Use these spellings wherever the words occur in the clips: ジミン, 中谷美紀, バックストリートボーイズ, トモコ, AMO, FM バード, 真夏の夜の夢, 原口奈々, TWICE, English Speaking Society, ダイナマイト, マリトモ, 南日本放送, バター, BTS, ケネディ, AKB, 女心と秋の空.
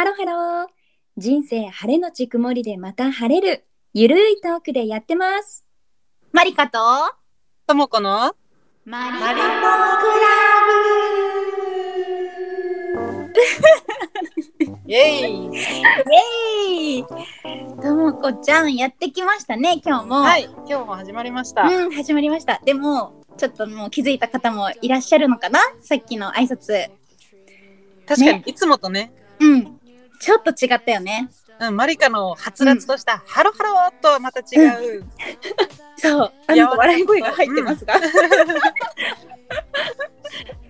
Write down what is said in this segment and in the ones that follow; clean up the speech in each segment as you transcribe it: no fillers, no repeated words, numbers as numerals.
ハロハロー、人生晴れのち曇りでまた晴れる、ゆるいトークでやってます。マリカとともこのマリカトークラブイエーイイエーイ。ともこちゃんやってきましたね、今日も。はい、今日も始まりました。うん、始まりました。でもちょっともう気づいた方もいらっしゃるのかな、さっきの挨拶。確かにいつもとね、うん、ちょっと違ったよね。うん、マリカのはつらつとしたハロハローとはまた違う、うん、そう、あの笑い声が入ってますが、うん、ち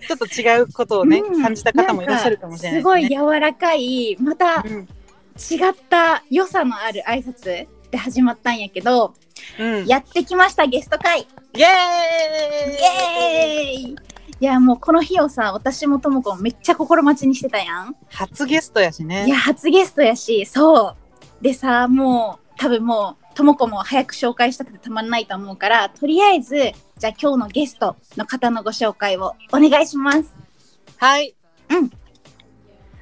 ょっと違うことをね、うん、感じた方もいらっしゃるかもしれないですね。すごい柔らかい、また違った良さのある挨拶で始まったんやけど、うん、やってきました、ゲスト会。イエーイ、イエーイ。いや、もうこの日をさ、私もともこもめっちゃ心待ちにしてたやん。初ゲストやしね。いや、初ゲストやし、そうでさ、もう多分もうともこも早く紹介したくてたまんないと思うから、とりあえずじゃあ今日のゲストの方のご紹介をお願いします。はい、うん、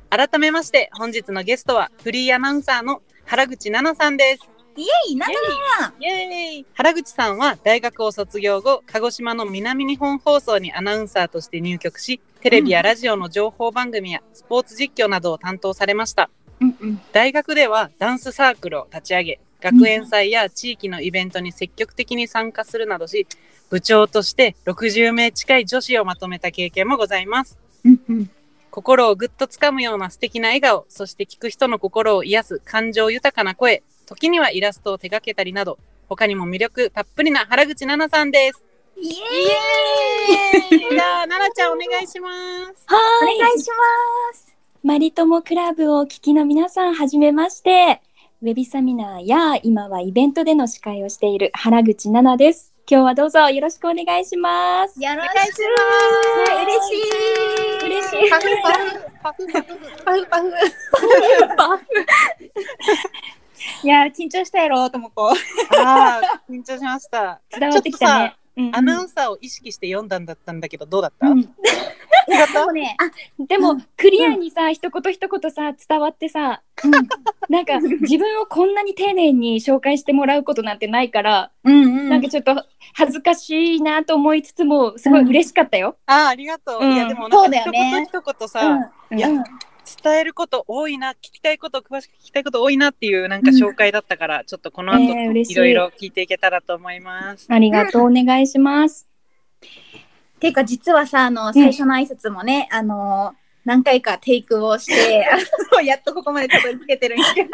改めまして本日のゲストはフリーアナウンサーの原口奈々さんです。イエイ、奈々。イエイ。原口さんは大学を卒業後、鹿児島の南日本放送にアナウンサーとして入局し、テレビやラジオの情報番組やスポーツ実況などを担当されました、うんうん、大学ではダンスサークルを立ち上げ、学園祭や地域のイベントに積極的に参加するなどし、部長として60名近い女子をまとめた経験もございます、うんうん、心をぐっとつかむような素敵な笑顔、そして聞く人の心を癒す感情豊かな声、時にはイラストを手掛けたりなど、他にも魅力たっぷりな原口奈々さんです。イエーイ。じゃあ奈々ちゃんお願いします。はい、お願いします。マリトモクラブをお聞きの皆さん、はじめまして。ウェビサミナーや今はイベントでの司会をしている原口奈々です。今日はどうぞよろしくお願いします。よろしくお願いします。嬉しい嬉しい。パフパフパフパフパフパフ。いや、緊張したやろともこ。あ、緊張しました。伝わってきたね。うんうん、アナウンサーを意識して読んだんだったんだけど、どうだった？うん、ね、あ、でも、うん、クリアにさ、一言一言さ伝わってさ、うん、なんか自分をこんなに丁寧に紹介してもらうことなんてないからうん、うん、なんかちょっと恥ずかしいなと思いつつもすごい嬉しかったよ。うん、あ、ありがとう。うん、いやでもなんか一言一言さ、うん、いや、うん、伝えること多いな、聞きたいこと、詳しく聞きたいこと多いなっていうなんか紹介だったから、うん、ちょっとこの後いろいろ聞いていけたらと思います。ありがとう、お願いします。ていうか実はさ、あの最初の挨拶もね、何回かテイクをしてやっとここまでたどり着けてるんですけど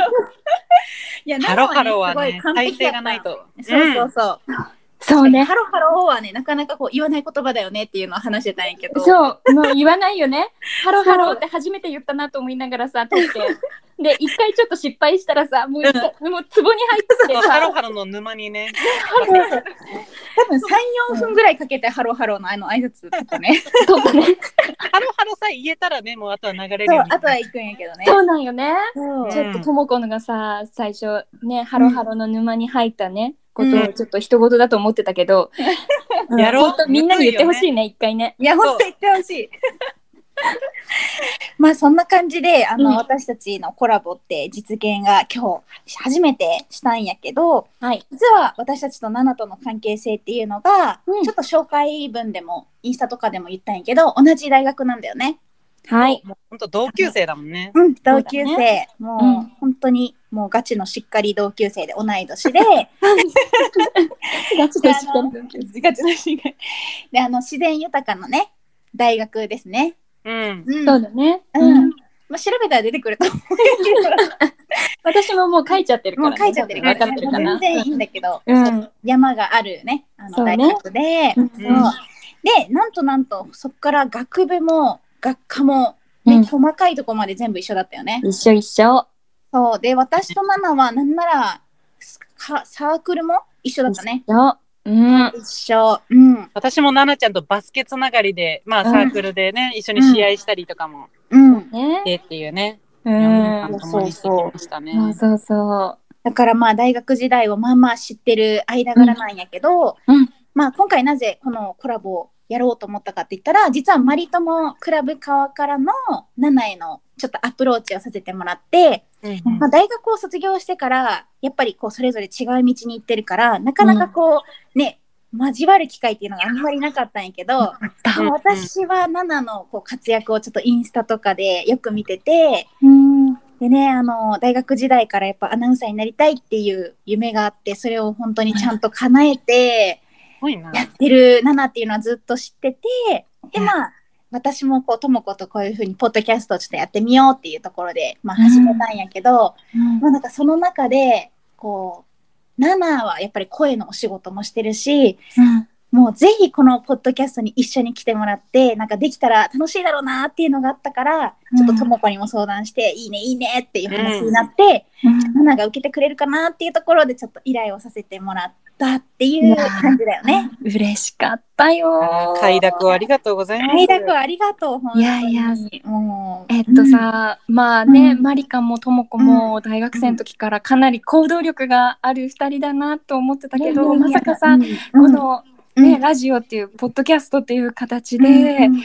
いや、ハロハロはね、体勢がないと。そうそうそう。うんそうね、ハロハローはね、なかなかこう言わない言葉だよねっていうのを話してたんやけど、そう、もう言わないよねハロハローって初めて言ったなと思いながらさ撮ってで、一回ちょっと失敗したらさ、もう壺に入っててハロハロの沼にね多分3、4分ぐらいかけてハロハロのあの挨拶とかねハロハロさえ言えたらね、もうあとは流れるよ、ね、あとは行くんやけどね。そうなんよね。ちょっとともこのがさ、最初ね、ハロハロの沼に入ったねことをちょっと人事だと思ってたけど、うん、やろう、みんなに言ってほしいね、一回ね。いや、ほんと言ってほしいまあそんな感じでうん、私たちのコラボって実現が今日初めてしたんやけど、はい、実は私たちとナナとの関係性っていうのが、うん、ちょっと紹介文でもインスタとかでも言ったんやけど、同じ大学なんだよね。はい、もう本当同級生だもんね。うん、同級生、ね、もう、うん、本当にもうガチのしっかり同級生で同い年でガチのしっかり同級生、ガチのしっかりで、自然豊かなね大学ですね。うん、うん、そうだね。うん、うん、まあ、調べたら出てくると思うけど私ももう書いちゃってるから、ね、もう書いちゃってるから、ね、全然いいんだけど、うん、山があるね、大学で、そう、うん、でなんとそこから学部も学科も、ね、うん、細かいとこまで全部一緒だったよね。一緒。そうで、私とナナはなんならサークルも一緒だったね。一緒、うん、私もナナちゃんとバスケつながりで、まあ、サークルでね、うん、一緒に試合したりとかも、うん、でっていうね、うん、そうそう。だからまあ大学時代をまあ知ってる間柄なんやけど、うんうん、まあ今回なぜこのコラボをやろうと思ったかって言ったら、実はマリトモクラブ側からのナナへのちょっとアプローチをさせてもらって、うんうん、まあ、大学を卒業してからやっぱりこうそれぞれ違う道に行ってるから、なかなかこう、うん、ね、交わる機会っていうのがあんまりなかったんやけど、うん、私はナナのこう活躍をちょっとインスタとかでよく見てて、うん、でね、大学時代からやっぱアナウンサーになりたいっていう夢があって、それを本当にちゃんと叶えてやってるナナっていうのはずっと知ってて、で、まあ私もともことこういう風にポッドキャストをちょっとやってみようっていうところで、まあ、始めたんやけど、うん、まあ、なんかその中でこうナナはやっぱり声のお仕事もしてるし、うん、もうぜひこのポッドキャストに一緒に来てもらって、なんかできたら楽しいだろうなっていうのがあったから、うん、ちょっとともこにも相談していいねいいねっていう話になって、うん、ナナが受けてくれるかなっていうところでちょっと依頼をさせてもらったっていう感じだよね。嬉しかったよ。快諾をありがとうございます。快諾をありがとう。本当にいやいや、もうさ、うん、まあね、うん、マリカもともこも大学生の時からかなり行動力がある2人だなと思ってたけど、うん、まさかさ、うん、この、ね、うん、ラジオっていうポッドキャストっていう形で、うんうん、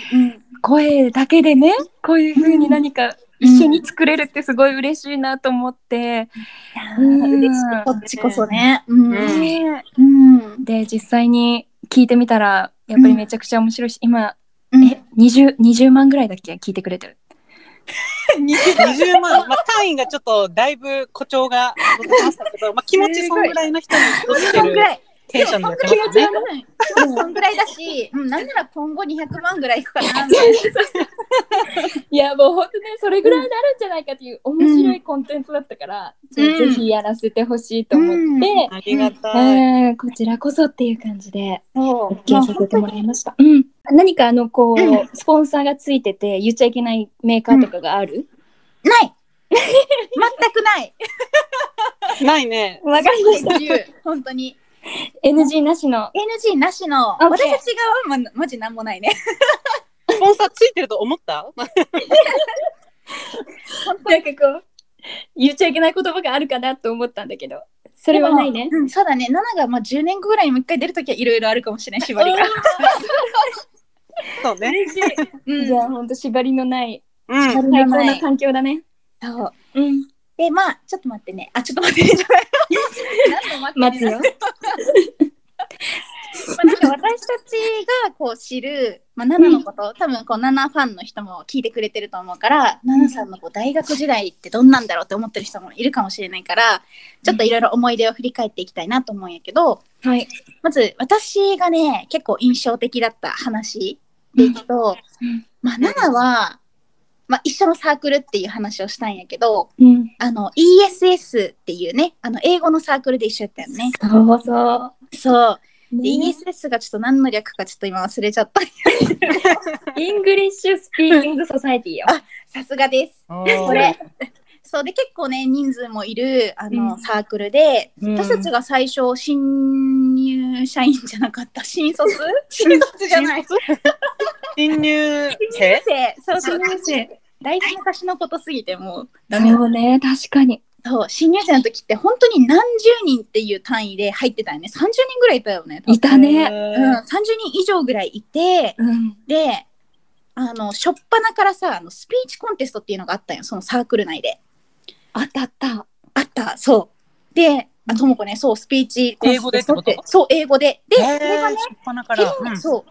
声だけでね、こういう風に何か、うん、一緒に作れるってすごい嬉しいなと思って、うん、嬉しい、こっちこそね、うんうん、で実際に聞いてみたらやっぱりめちゃくちゃ面白いし、今、うん、20万ぐらいだっけ聞いてくれてる20万、まあ、単位がちょっとだいぶ誇張がございましたけど、まあ、気持ちそんぐらいの人に落ちてるテンションになってますね。でもそんぐらいだし、うん、なんなら今後200万ぐらいいくかな。いや、もう本当ね、それぐらいになるんじゃないかという面白いコンテンツだったから、うん、ぜひやらせてほしいと思って、うんうん、ありがたい、こちらこそっていう感じでオッケーさせてもらいました。うん、何かこう、うん、スポンサーがついてて言っちゃいけないメーカーとかがある？うん、ない。全くない。ないね。わかりました。本当に。NG なしの、okay. 私たち側はマジなんもないね。スポンサーついてると思った？なんかこう言っちゃいけない言葉があるかなと思ったんだけど、それはないね。うん、そうだね。ナナがまあ10年後ぐらいにもう一回出るときはいろいろあるかもしれない、縛りが。そうね。うん、じゃあほんと縛りのない、うん、最高な環境だね。そう。うん。で、まあちょっと待ってね。あ、ちょっと待ってね。待つよ。なんか私たちがこう知る、まあ、ナナのこと、うん、多分こうナナファンの人も聞いてくれてると思うから、うん、ナナさんのこう大学時代ってどんなんだろうって思ってる人もいるかもしれないから、ちょっといろいろ思い出を振り返っていきたいなと思うんやけど、うん、はい、まず私がね結構印象的だった話でいくと、うん、まあ、ナナは、まあ、一緒のサークルっていう話をしたんやけど、うん、ESS っていうね、英語のサークルで一緒やったよね。そうそうそう、ね、ESS がちょっと何の略かちょっと今忘れちゃった。English Speaking Society よ。あ、さすがです。これそうで、結構ね人数もいるうん、サークルで、私たちが最初新入社員じゃなかった、新卒じゃない。新入生そうそう、新入生だいぶ昔のことすぎてもうダメ。そうね、確かに。そう、新入生の時って本当に何十人っていう単位で入ってたよね。30人ぐらいいたよね。いたね、うん、30人以上ぐらいいて、うん、で初っ端からさ、スピーチコンテストっていうのがあったよ、そのサークル内で。あったそうで、ともこね、そうスピーチコンテストってそう英語で、で、それがね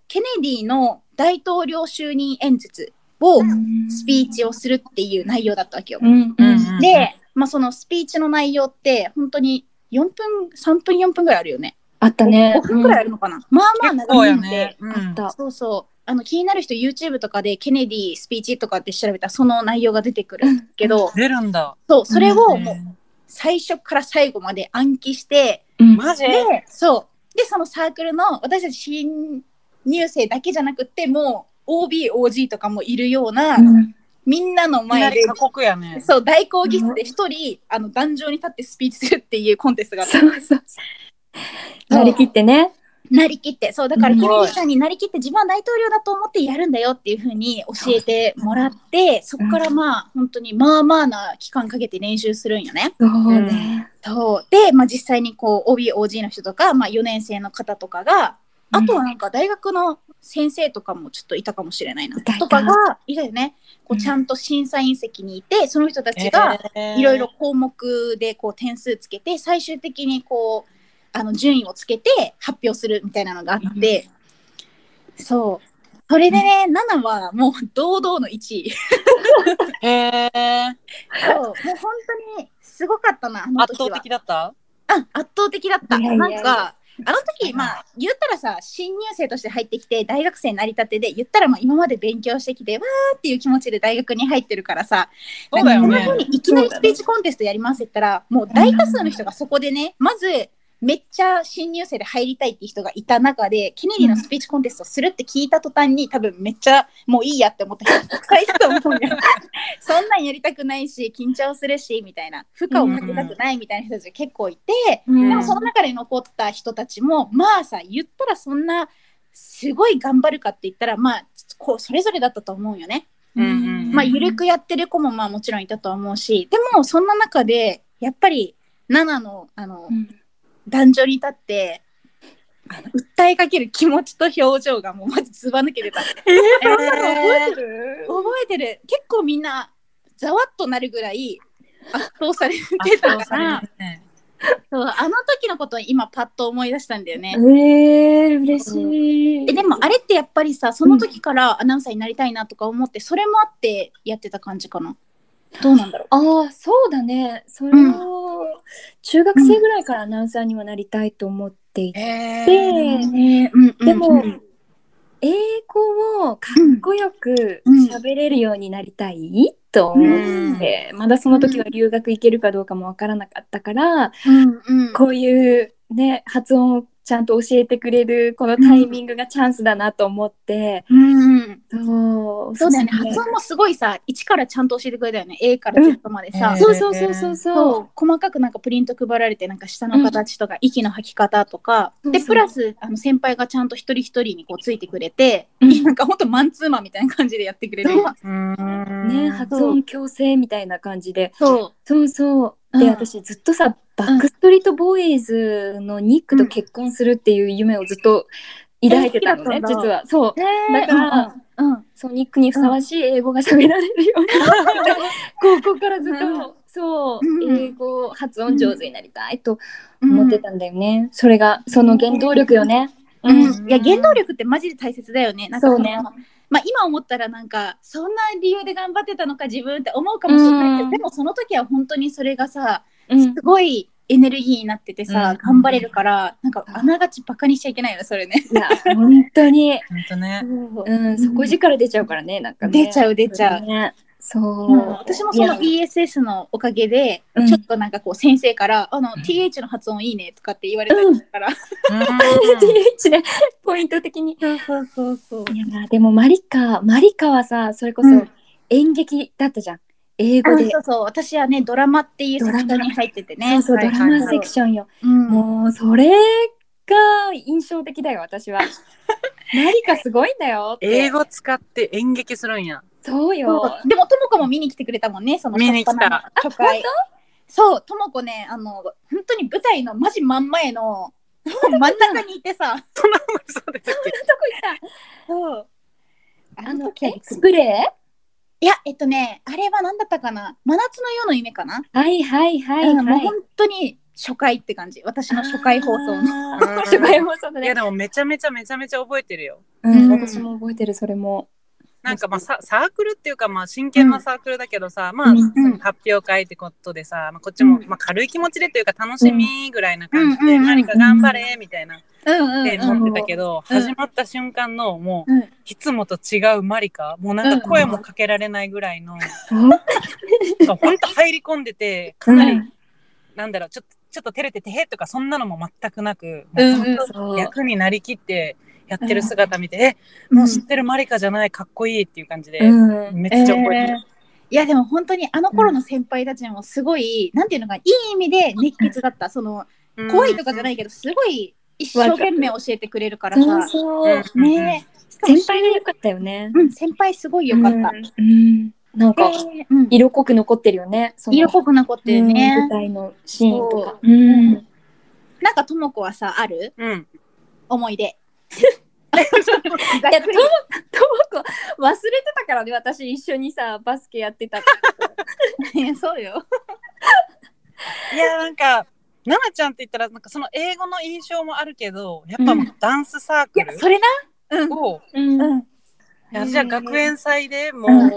ケネディの大統領就任演説をスピーチをするっていう内容だったわけよ、うん、で、まあ、そのスピーチの内容って本当に4分3分4分ぐらいあるよね。あったね。5分ぐらいあるのかな、うん、まあまあ長いんで、うん、あった。そうそう、気になる人 YouTube とかでケネディスピーチとかって調べたらその内容が出てくるけど、出るんだ。そう、それをもう最初から最後まで暗記して、うん、マジで、そうで、そのサークルの私たち新入生だけじゃなくて、もう OBOG とかもいるような、うん、みんなの前で過酷やね。そう、大講義室で一人、うん、壇上に立ってスピーチするっていうコンテストがあった。そうそう、なりきってね。なりきって、そうだからケネディさんになりきって自分は大統領だと思ってやるんだよっていう風に教えてもらって、そこからまあ本当にまあまあな期間かけて練習するんよね。そうね、そうで、まあ、実際にこう OB OG の人とか、まあ、4年生の方とかがあとはなんか大学の先生とかもちょっといたかもしれないな、うん、とかがいたよね、こうちゃんと審査員席にいて、その人たちがいろいろ項目でこう点数つけて最終的にこうあの順位をつけて発表するみたいなのがあって、うん、そうそれでね、うん、7はもう堂々の1位そうもう本当にすごかったな、あの時は。圧倒的だった？うん、圧倒的だった。いやいや、なんかあの時、まあ、言ったらさ、新入生として入ってきて大学生になりたてで、言ったらまあ今まで勉強してきてわーっていう気持ちで大学に入ってるからさ、そうだよね、こんな風にいきなりスピーチコンテストやりますって言ったら、もう大多数の人がそこでね、まずめっちゃ新入生で入りたいって人がいた中で、ケネディのスピーチコンテストするって聞いた途端に、多分めっちゃもういいやって思った人たくさんいたと思うよそんなんやりたくないし、緊張するしみたいな、負荷をかけたくないみたいな人たちが結構いて、でもその中で残った人たちもまあさ、言ったらそんなすごい頑張るかって言ったら、まあこうそれぞれだったと思うよね、まあ緩くやってる子もまあもちろんいたと思うし、でもそんな中でやっぱり7の壇上に立って訴えかける気持ちと表情がもうまずずば抜けてた覚えてる。結構みんなざわっとなるぐらい圧倒されてたからそう、あの時のことを今パッと思い出したんだよね。嬉しい。でもあれってやっぱりさ、その時からアナウンサーになりたいなとか思って、それもあってやってた感じかな。どうなんだろう。あ、そうだね。それを中学生ぐらいからアナウンサーにはなりたいと思っていて、でも英語をかっこよく喋れるようになりたいと思って、まだその時は留学行けるかどうかもわからなかったから、こういうね、発音をちゃんと教えてくれるこのタイミングがチャンスだなと思って、そうだよね。発音もすごいさ、一からちゃんと教えてくれたよね。A から Z までさ、そう細かくなんかプリント配られて、なんか下の形とか息の吐き方とか、でプラス先輩がちゃんと一人一人にこうついてくれて、なんかほんとマンツーマンみたいな感じでやってくれるね。発音矯正みたいな感じで、そうで、私ずっとさ、バックストリートボーイズのニックと結婚するっていう夢をずっと抱いてたのね、実は。そうだから、そうニックにふさわしい英語が喋られるように高校からずっとそう、英語発音上手になりたいと思ってたんだよね、それがその原動力よね。いや、原動力ってマジで大切だよね。なんかそうね、まあ、今思ったらなんかそんな理由で頑張ってたのか自分って思うかもしれないけど、でもその時は本当にそれがさ、すごいエネルギーになっててさ、頑張れるから、なんかあながちバカにしちゃいけないよね、それね。いや本当に本当ね、底力出ちゃうからね、なんかね、出ちゃう、そう。私もその ESS のおかげでちょっとなんかこう先生からTH の発音いいねとかって言われたりから、TH ね、ポイント的に。そう。いやでもマリカはさ、それこそ演劇だったじゃん、英語で。そう、私はね、ドラマっていうセクションに入っててね。そう、ドラマセクションよ。もうそれが印象的だよ、私は。マリカすごいんだよ。英語使って演劇するんや。そうよ。でもともこも見に来てくれたもんね、その初回。見に来た。初回。そう、ともこね、本当に舞台のマジ真ん前の真ん中にいてさ。そんなとこ行った。そう。スプレー？いや、あれは何だったかな、真夏の夜の夢かな。はい。もう本当に初回って感じ、私の初回放送の。初回放送だね。いやでもめちゃめちゃ覚えてるよ。私も覚えてる、それも。なんかまあ サークルっていうか、まあ真剣なサークルだけどさ、まあ発表会ってことでさ、こっちもまあ軽い気持ちでというか、楽しみぐらいな感じで、何か頑張れみたいなって思ってたけど、始まった瞬間のもういつもと違うマリカ、もうなんか声もかけられないぐらいの、ほんと入り込んでて、かなりなんだろう、ちょっと照れててへとかそんなのも全くなく、役になりきってやってる姿見て、もう知ってるマリカじゃない、かっこいいっていう感じで、めっちゃ覚えてる。いやでも本当にあの頃の先輩たちもすごい、なんていうのか、いい意味で熱血だった。その怖いとかじゃないけど、すごい一生懸命教えてくれるからさ。ね、先輩が良かったよね。先輩すごい良かった。なんか色濃く残ってるよね。色濃く残ってるね、舞台のシーンとか。なんかともこはさ、ある思い出？いや、ともこ忘れてたからね、私一緒にさバスケやってたからいやそうよいやなんかななちゃんって言ったらなんかその英語の印象もあるけどやっぱダンスサークル、うん、いやそれな、うんうん、いやじゃあ学園祭でもう、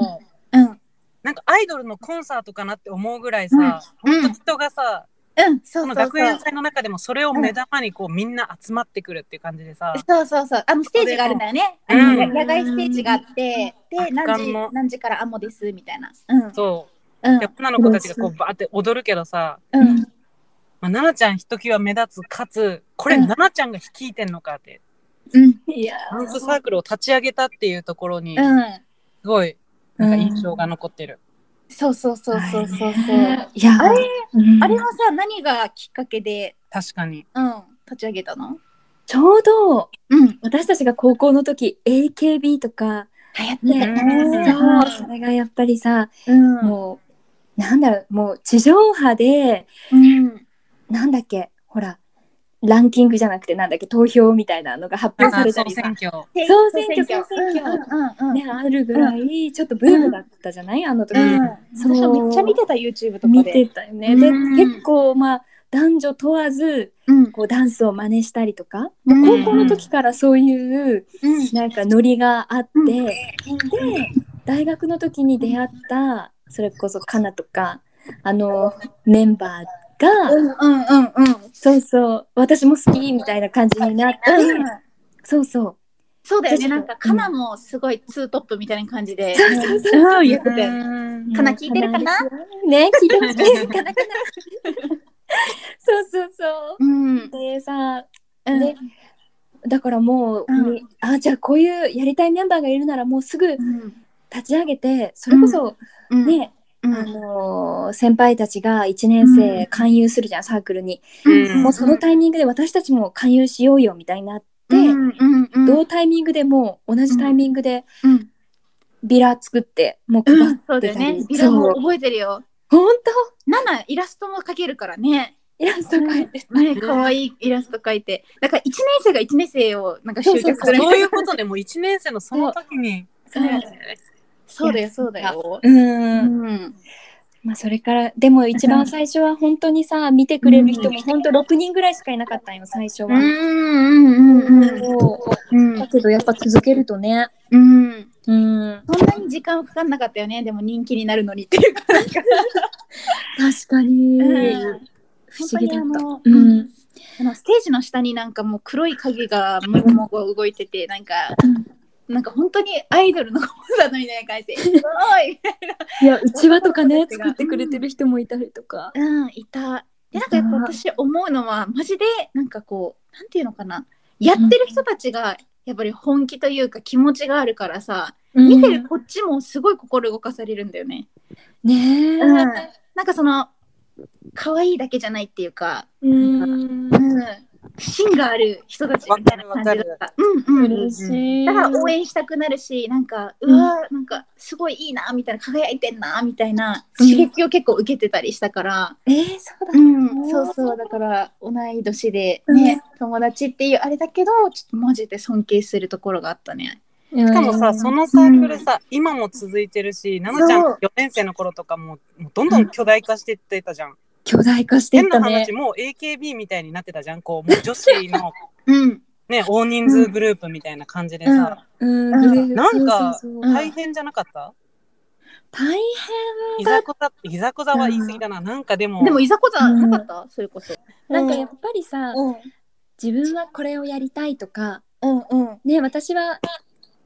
うんうん、なんかアイドルのコンサートかなって思うぐらいさ、うん、ほんと人がさ、うん、その学園祭の中でもそれを目玉にこう、うん、みんな集まってくるっていう感じでさ、そうそうそう、あのステージがあるんだよね、うん、あの野外ステージがあって、うん、で何時からアモですみたいな、うん、そう、うん、で女の子たちがこうバーって踊るけどさ、うん、まあ、ななちゃんひときわ目立つかつこれ、うん、ななちゃんが率いてんのかって、うん、ダンスサークルを立ち上げたっていうところに、うん、すごいなんか印象が残ってる。うん、そうそうそうそうそうそう、いやあれはさ、何がきっかけで確かに、うん、立ち上げたの？ちょうど、うん、私たちが高校の時 AKB とか流行って、そう、それがやっぱりさ、うん、もうなんだろう、もう地上波で、うん、なんだっけ、ほらランキングじゃなくてなんだっけ、投票みたいなのが発表されたりとか、総選挙ね、あるぐらいちょっとブームだったじゃない、うん、あの時、うん、そう、めっちゃ見てた、 YouTube とかで見てたよね、うん、で結構まあ男女問わず、うん、こうダンスを真似したりとか、うん、もう高校の時からそういう、うん、なんかノリがあって、うん、で大学の時に出会った、それこそかなとかあのメンバーが、うんうんうん、そうそう、私も好きみたいな感じになって、うん、そうそうそうだよね、なんかカナもすごいツートップみたいな感じで、そうそうそう、言ってて、カナ聞いてるかなね、聞いてるかなそうそうそう、うん、でさ、うん、でだからもう、うん、あ、じゃあこういうやりたいメンバーがいるならもうすぐ立ち上げて、それこそ、うん、ね、うん、先輩たちが1年生勧誘するじゃん、うん、サークルに、うん、もうそのタイミングで私たちも勧誘しようよみたいになって、うんうん、同タイミングでもう同じタイミングでビラ作ってもう配ってたり、うん、そうだよね、ビラも覚えてるよ、ほんとナナイラストも描けるからね、イラスト描いて、ね、かわいいイラスト描いて、だから1年生が1年生をなんか集客する、そういうことでもう1年生のその時にそうだよそうだよ、うん、うん、まあそれからでも一番最初は本当にさ、見てくれる人も本当6人ぐらいしかいなかったよ最初は、だけどやっぱ続けるとね、うんうん、そんなに時間はかかんなかったよね、でも人気になるのにっていうか確かに、うん、不思議だった、うん、あのステージの下になんかもう黒い影がもごもご動いてて、なんか、うん、なんか本当にアイドルのコンサートみたいな感じで、すごいいや、うちわとかね作ってくれてる人もいたりとか、うん、うん、いた。でなんかやっぱ私思うのはマジでなんかこう、なんていうのかな、やってる人たちがやっぱり本気というか気持ちがあるからさ、うん、見てるこっちもすごい心動かされるんだよね。ねえ、うん、なんかその可愛いだけじゃないっていうか、うん。芯がある人たちみたいな感じだった。うんうん、嬉しい。だから応援したくなるし、なんか、うわ、なんかすごいいいなみたいな、輝いてんなみたいな刺激を結構受けてたりしたから、そうだ、うん、そうそう、だから同い年でね、うん、友達っていうあれだけどちょっとマジで尊敬するところがあったね。しかもさ、そのサークルさ、うん、今も続いてるし、ななちゃん4年生の頃とかもうどんどん巨大化していってたじゃん、うん、巨大化していったね。変な話、もう AKB みたいになってたじゃん、こうもう女子の、うんね、大人数グループみたいな感じでさ、うんうん、なんか大変じゃなかった？大変だった。いざこざは言い過ぎだな、うん、なんかでもいざこざなかった、うん、それこそなんかやっぱりさ、うん、自分はこれをやりたいとか、うんうんね、私は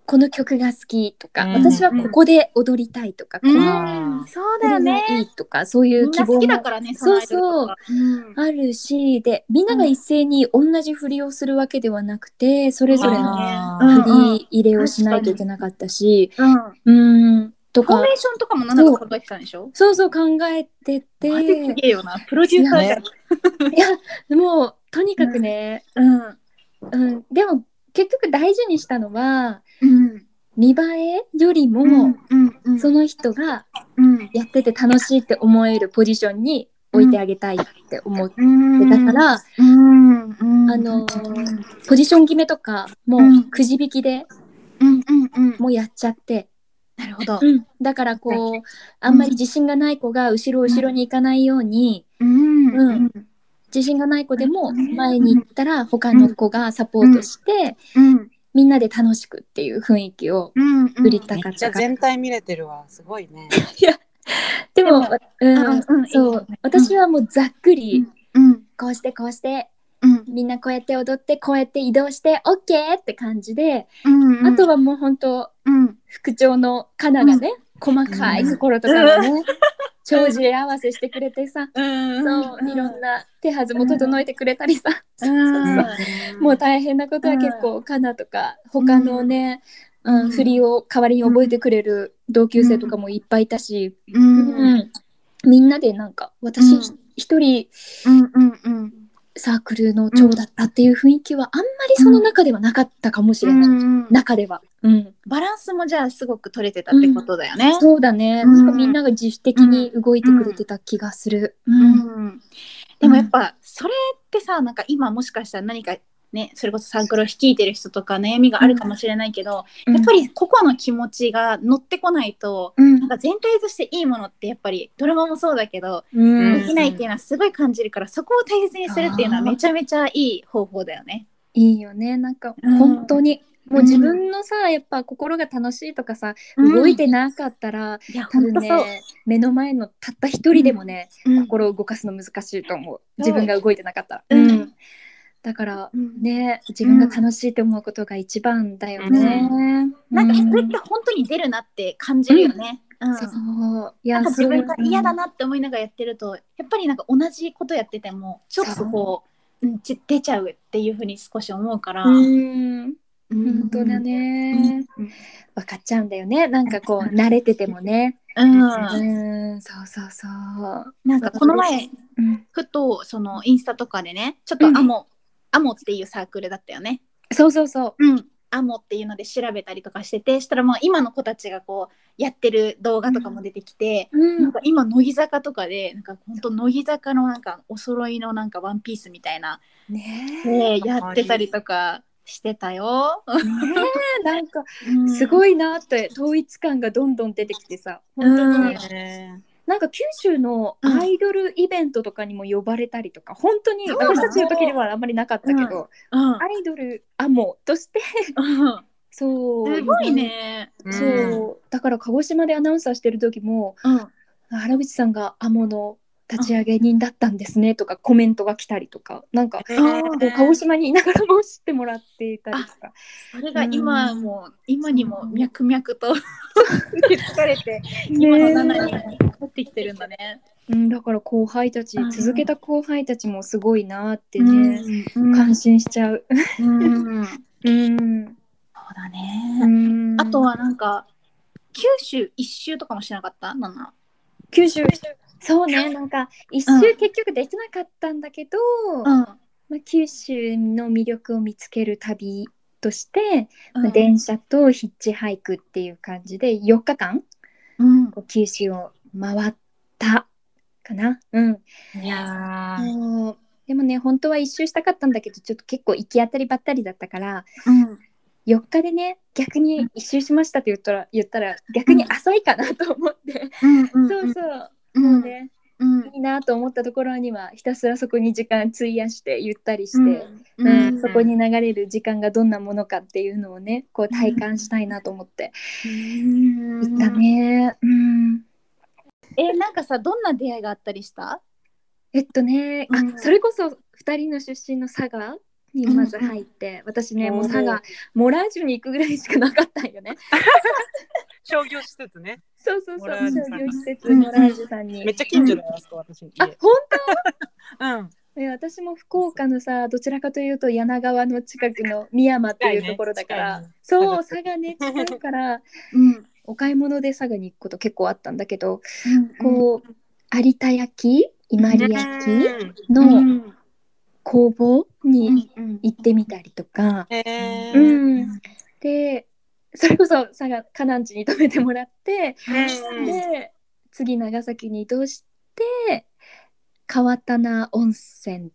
この曲が好きとか、うん、私はここで踊りたいとか、うん、そうだよね、いいとか、そういう希望も好きだからね、そうそう、うん、あるし、でみんなが一斉に同じ振りをするわけではなくて、それぞれの振り入れをしないといけなかったし、うん、とかフォーメーションとかも何だか考えてたんでしょ？そうそう、考えてて、マジすげえよな、プロデューサーじゃん。いや、もうとにかくね、うんうんうん、でも結局大事にしたのは、うん、見栄えよりも、うんうんうん、その人がやってて楽しいって思えるポジションに置いてあげたいって思ってたから、ポジション決めとかもうくじ引きで、もうやっちゃって。なるほど。だからこうあんまり自信がない子が後ろに行かないように、自信がない子でも前に行ったら他の子がサポートして、みんなで楽しくっていう雰囲気を作りたかったから、めっちゃ全体見れてるわ、すごいね。いやでもそう、私はもうざっくり、こうしてこうして、みんなこうやって踊ってこうやって移動してオッケーって感じで、あとはもう本当、副長のカナがね、細かいところとかがね、帳尻合わせしてくれてさ、そういろんな手はずも整えてくれたりさ、もう大変なことは結構カナとか他のね、振りを代わりに覚えてくれる同級生とかもいっぱいいたし、みんなでなんか私一人サークルの長だったっていう雰囲気はあんまりその中ではなかったかもしれない、中では、バランスもじゃあすごく取れてたってことだよね、そうだね、なんかみんなが自主的に動いてくれてた気がする、でもやっぱそれってさ、なんか今もしかしたら何かね、それこそサークルを率いてる人とか悩みがあるかもしれないけど、やっぱり個々の気持ちが乗ってこないと、なんか全体としていいものってやっぱりドラマもそうだけど、できないっていうのはすごい感じるから、そこを大切にするっていうのはめちゃめちゃいい方法だよね。いいよね、なんか本当に、もう自分のさ、やっぱ心が楽しいとかさ、動いてなかったら多分ね、目の前のたった一人でもね、心を動かすの難しいと思う、自分が動いてなかったら。だからね、自分が楽しいと思うことが一番だよね、なんかそれって本当に出るなって感じるよね、なんか自分が嫌だなって思いながらやってると、やっぱりなんか同じことやっててもちょっとこう、出ちゃうっていうふうに少し思うから、本当だね、分かっちゃうんだよね、なんかこう慣れててもね、そうそうそう、なんかこの前ふとそのインスタとかでね、ちょっとアモっていうサークルだったよね。そうそうそう。アモっていうので調べたりとかしてて、したらもう今の子たちがこうやってる動画とかも出てきて、なんか今乃木坂とかで、なんか本当乃木坂のなんかお揃いのなんかワンピースみたいなねやってたりとかしてたよ。なんかすごいなって統一感がどんどん出てきてさ、本当にね。なんか九州のアイドルイベントとかにも呼ばれたりとか、本当に私たちの時にはあんまりなかったけど、アイドルアモとしてそうすごいね、そうだから鹿児島でアナウンサーしてる時も、原口さんがアモの立ち上げ人だったんですねとかコメントが来たりとか、なんか鹿児島にいながらも知ってもらっていたりとか、それが今も今にも脈々と受け継がれて今の7人になってきてるんだね。だから後輩たち、続けた後輩たちもすごいなってね、感心しちゃう。そうだね。あとはなんか九州一周とかもしなかった？なんな？九州そうね、なんか一周結局できなかったんだけど、まあ、九州の魅力を見つける旅として、まあ、電車とヒッチハイクっていう感じで4日間、こう九州を回ったかな、いやでもね、本当は一周したかったんだけど、ちょっと結構行き当たりばったりだったから、4日でね、逆に一周しましたって言ったら逆に浅いかなと思ってそうそうもうね、いいなと思ったところにはひたすらそこに時間費やしてゆったりして、そこに流れる時間がどんなものかっていうのをね、こう体感したいなと思って行ったね。なんかさ、どんな出会いがあったりした？それこそ2人の出身の佐賀にまず入って、私ね、もう佐賀モラージュに行くぐらいしかなかったんよね。商業施設ね。そうそうそう、商業施設モラージュさんに。めっちゃ近所だよ、あそこ私。あ、本当？私も福岡のさ、どちらかというと柳川の近くの美山っていうところだから、そう佐賀ね近いから、お買い物で佐賀に行くこと結構あったんだけど、こう有田焼、今里焼の工房に行ってみたりとか、で。それこそ佐賀カナンチに泊めてもらって、で次長崎に移動して、川棚温泉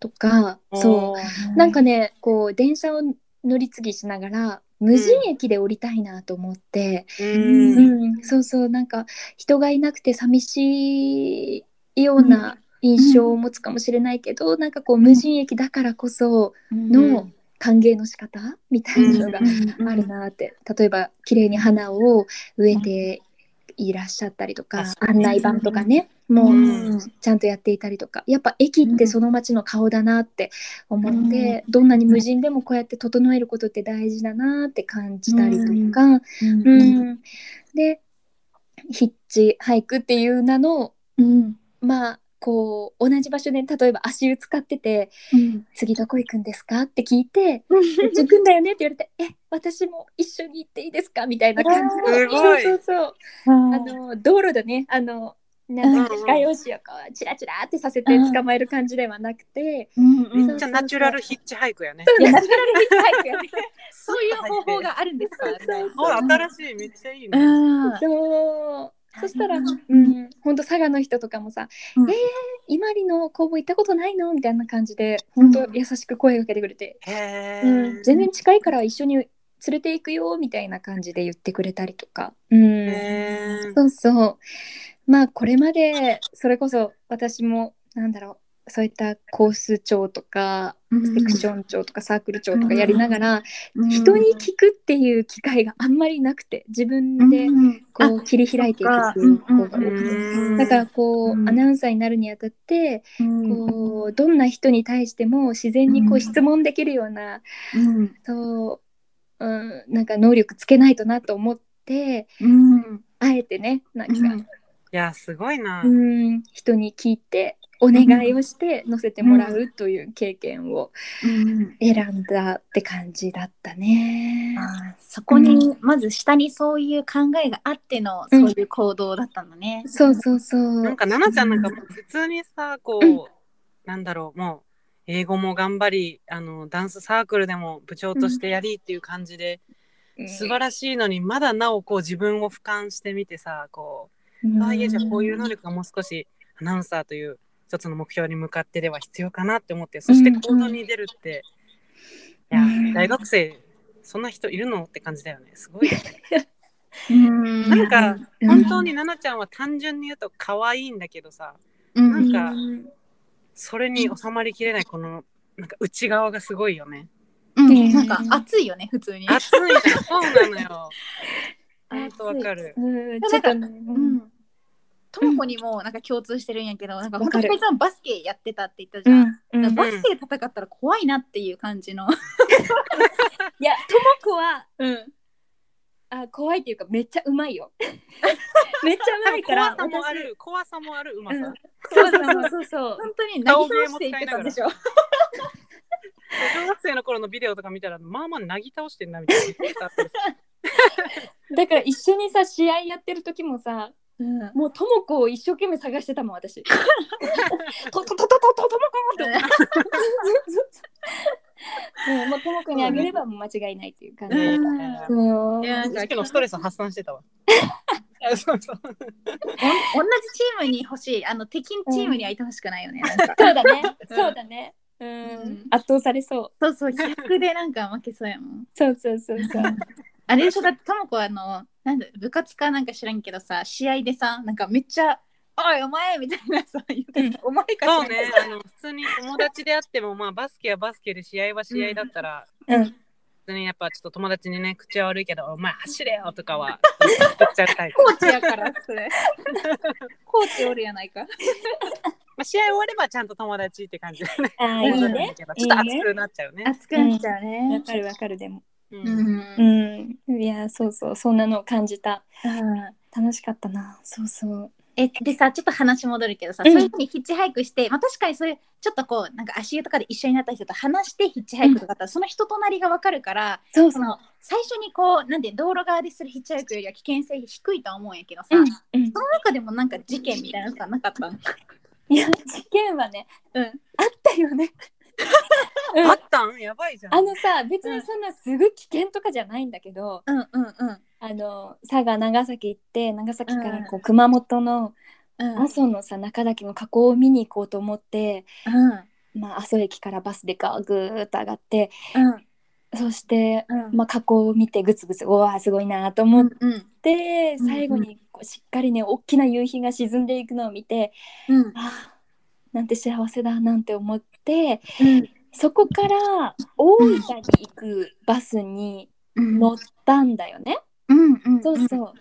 とか、そうなんかねこう電車を乗り継ぎしながら無人駅で降りたいなと思って、うんうん、そうそうなんか人がいなくて寂しいような印象を持つかもしれないけど、うん、なんかこう無人駅だからこその歓迎の仕方みたいなのがあるなって、うん、例えば綺麗に花を植えていらっしゃったりとか、うん、案内板とかね、うん、もう、うん、ちゃんとやっていたりとか、やっぱ駅ってその街の顔だなって思って、うん、どんなに無人でもこうやって整えることって大事だなって感じたりとか、うんうん、でヒッチハイクっていう名の、うん、まあこう同じ場所で例えば足湯使ってて、うん、次どこ行くんですかって聞いて、行くんだよねって言われてえ私も一緒に行っていいですかみたいな感じで、そうそうそう道路でね画用紙をこうチラチラってさせて捕まえる感じではなくて、めっちゃナチュラルヒッチハイクやね。ナチュラルヒッチハイクやね。そういう方法があるんですからね。新しいめっちゃいいね。そう。そしたら、うん、本当佐賀の人とかもさ、うん、伊万里の工房行ったことないのみたいな感じで本当優しく声をかけてくれて、うん、全然近いから一緒に連れて行くよみたいな感じで言ってくれたりとか、うん、そうそうまあこれまでそれこそ私もなんだろうそういったコース長とかセクション長とかサークル長とかやりながら、うん、人に聞くっていう機会があんまりなくて自分でこう切り開いていく方が多くて、だからこう、うん、アナウンサーになるにあたって、うん、こうどんな人に対しても自然にこう質問できるような、うんそううん、なんか能力つけないとなと思って、うん、あえてねなんか、うん、いやすごいな、うん、人に聞いてお願いをして乗せてもらうという経験を選んだって感じだったね、うんうん、あそこにまず下にそういう考えがあってのそういう行動だったのね、うん、そうそうそうなんか奈々ちゃんなんかもう普通にさこう、うん、なんだろうもう英語も頑張りダンスサークルでも部長としてやりっていう感じで、うん、素晴らしいのにまだなおこう自分を俯瞰してみてさこう、うん、あいやじゃあこういう能力がもう少しアナウンサーという一つの目標に向かってでは必要かなって思って、そして行動に出るって、うん、いや大学生そんな人いるのって感じだよね。すごい、ね、なんか本当に奈々ちゃんは単純に言うと可愛いんだけどさ、うん、なんかそれに収まりきれないこのなんか内側がすごいよね、うん、なんか熱いよね普通に熱いそうなのよ本当わかる、うん、ちょっと、うんトモコにもなんか共通してるんやけど、なんか本当にバスケやってたって言ったじゃん、うん、バスケで戦ったら怖いなっていう感じのいやトモコは、うん、あ怖いっていうかめっちゃうまいよめっちゃうまいから怖さもあるうまさ、うん、怖さもそうそう本当に投げしていってたんでしょ小学生の頃のビデオとか見たらまあまあなぎ倒してんなみたいなだから一緒にさ試合やってる時もさうん、もうトモコを一生懸命探してたもん私トモコもうトモコにあげれば間違いないっていう感じだったからそういやなんか今日のストレス発散してたわそうそう同じチームに欲しい敵チームにはいてほしくないよね、うん、なんかそうだねそうだねうん、うん、圧倒されそうそうそう逆でなんか負けそうやもんそうそうそうそうあれでしょだってトモコはなんだ部活かなんか知らんけどさ試合でさなんかめっちゃおいお前みたいなさ言ってたお前かそうね普通に友達であっても、まあ、バスケはバスケで試合は試合だったら、うん、普通にやっぱちょっと友達にね口は悪いけどお前走れよとかは言っちゃうタイプコーチやからそれコーチおるやないかまあ、試合終わればちゃんと友達って感じだねあいいねちょっと熱くなっちゃうね熱くなっちゃうねわかるわかるでもうんうん、いやそうそうそんなのを感じた、うん、楽しかったなそうそうでさちょっと話戻るけどさ、うん、そういう風にヒッチハイクして、まあ、確かにそういうちょっとこうなんか足湯とかで一緒になった人と話してヒッチハイクとかだったら、うん、その人となりが分かるからそうそうその最初にこうなんで道路側でするヒッチハイクよりは危険性低いとは思うんやけどさ、うんうん、その中でもなんか事件みたいなのがなかったのいや事件はね、うん、あったよねうん、あったんやばいじゃんさ別にそんなすぐ危険とかじゃないんだけど、うんうんうん、佐賀長崎行って長崎からこう、うん、熊本のうん、阿蘇のさ中岳の火口を見に行こうと思って、うん、まあ、阿蘇駅からバスでガーグーっと上がって、うん、そして、うん、まあ、火口を見てグツグツ、うわすごいなと思って、うんうん、最後にこうしっかりね大きな夕日が沈んでいくのを見て、うん、あなんて幸せだなんて思って、うん、そこから大分に行くバスに乗ったんだよね、うんうんうんうん、そうそう、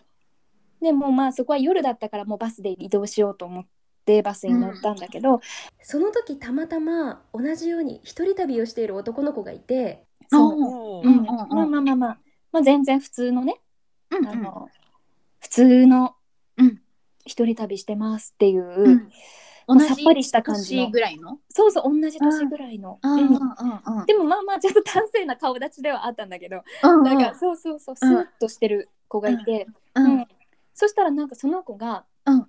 でもまあそこは夜だったからもうバスで移動しようと思ってバスに乗ったんだけど、うん、その時たまたま同じように一人旅をしている男の子がいて、そう、うんうん、まあまあまあまあ、まあ、全然普通のね、うんうん、普通の、うん、一人旅してますっていう、うんまあ、さっぱりした感じの同じ年ぐらいの、そうそう同じ年ぐらいの、うんうん、でもまあまあちょっと端正な顔立ちではあったんだけど、うん、なんかそうそうそうスーッとしてる子がいて、うんうんうん、そしたらなんかその子が、うん、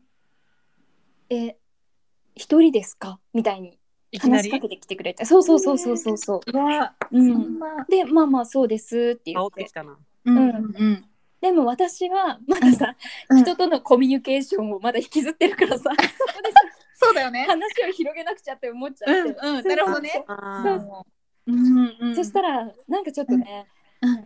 一人ですかみたいに話しかけてきてくれて、そうそうそうそうそうそう、うん、でまあまあそうですって言って、煽ってきたな、うんうんうん、でも私はまださ、うん、人とのコミュニケーションをまだ引きずってるからさ、うん、そうだよね、話を広げなくちゃって思っちゃって、うんうん、なるほどね、そうそう、うんうん、そしたらなんかちょっとね、うんうん、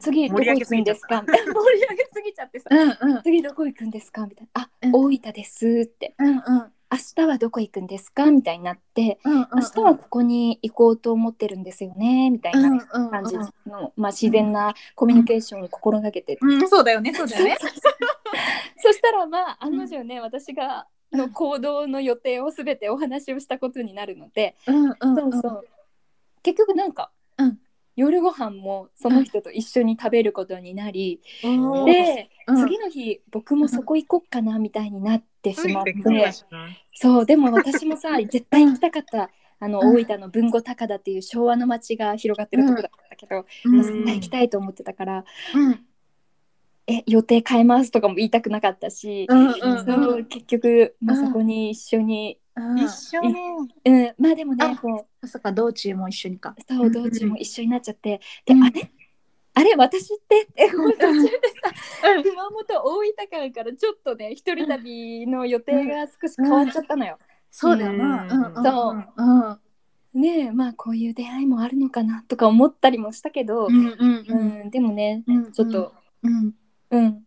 次どこ行くんですかみたいな、盛り上げすぎちゃってさ、うんうん、次どこ行くんですかみたいな、あ、うん、大分ですって、うんうん、明日はどこ行くんですかみたいになって、うんうんうん、明日はここに行こうと思ってるんですよねみたいな感じの、うんうんうん、まあ、自然なコミュニケーションを心がけて、うんうん、そうだよねそうだよねそしたらまあ案の定ね、私がの行動の予定を全てお話をしたことになるので、うんうんうん、そうそう結局なんか、うん、夜ご飯もその人と一緒に食べることになり、うん、で、うん、次の日僕もそこ行こっかなみたいになってしまって、うん、そうでも私もさ絶対行きたかった大分の豊後高田っていう昭和の町が広がってるとこだったけど、うん、絶対行きたいと思ってたから、うん、予定変えますとかも言いたくなかったし、うんうん、そう結局、まあ、そこに一緒に、うん、一緒ね、うん、まあでもねこうそっか道中も一緒にか、そう道中も一緒になっちゃって、うん、で、うん、あれ私って途中でさ、うん、熊本大分間からちょっとね一人旅の予定が少し変わっちゃったのよ、うんうん、そうだよな、そうねえ、まあこういう出会いもあるのかなとか思ったりもしたけど、うんうんうんうん、でもね、うん、ちょっとうん、うん、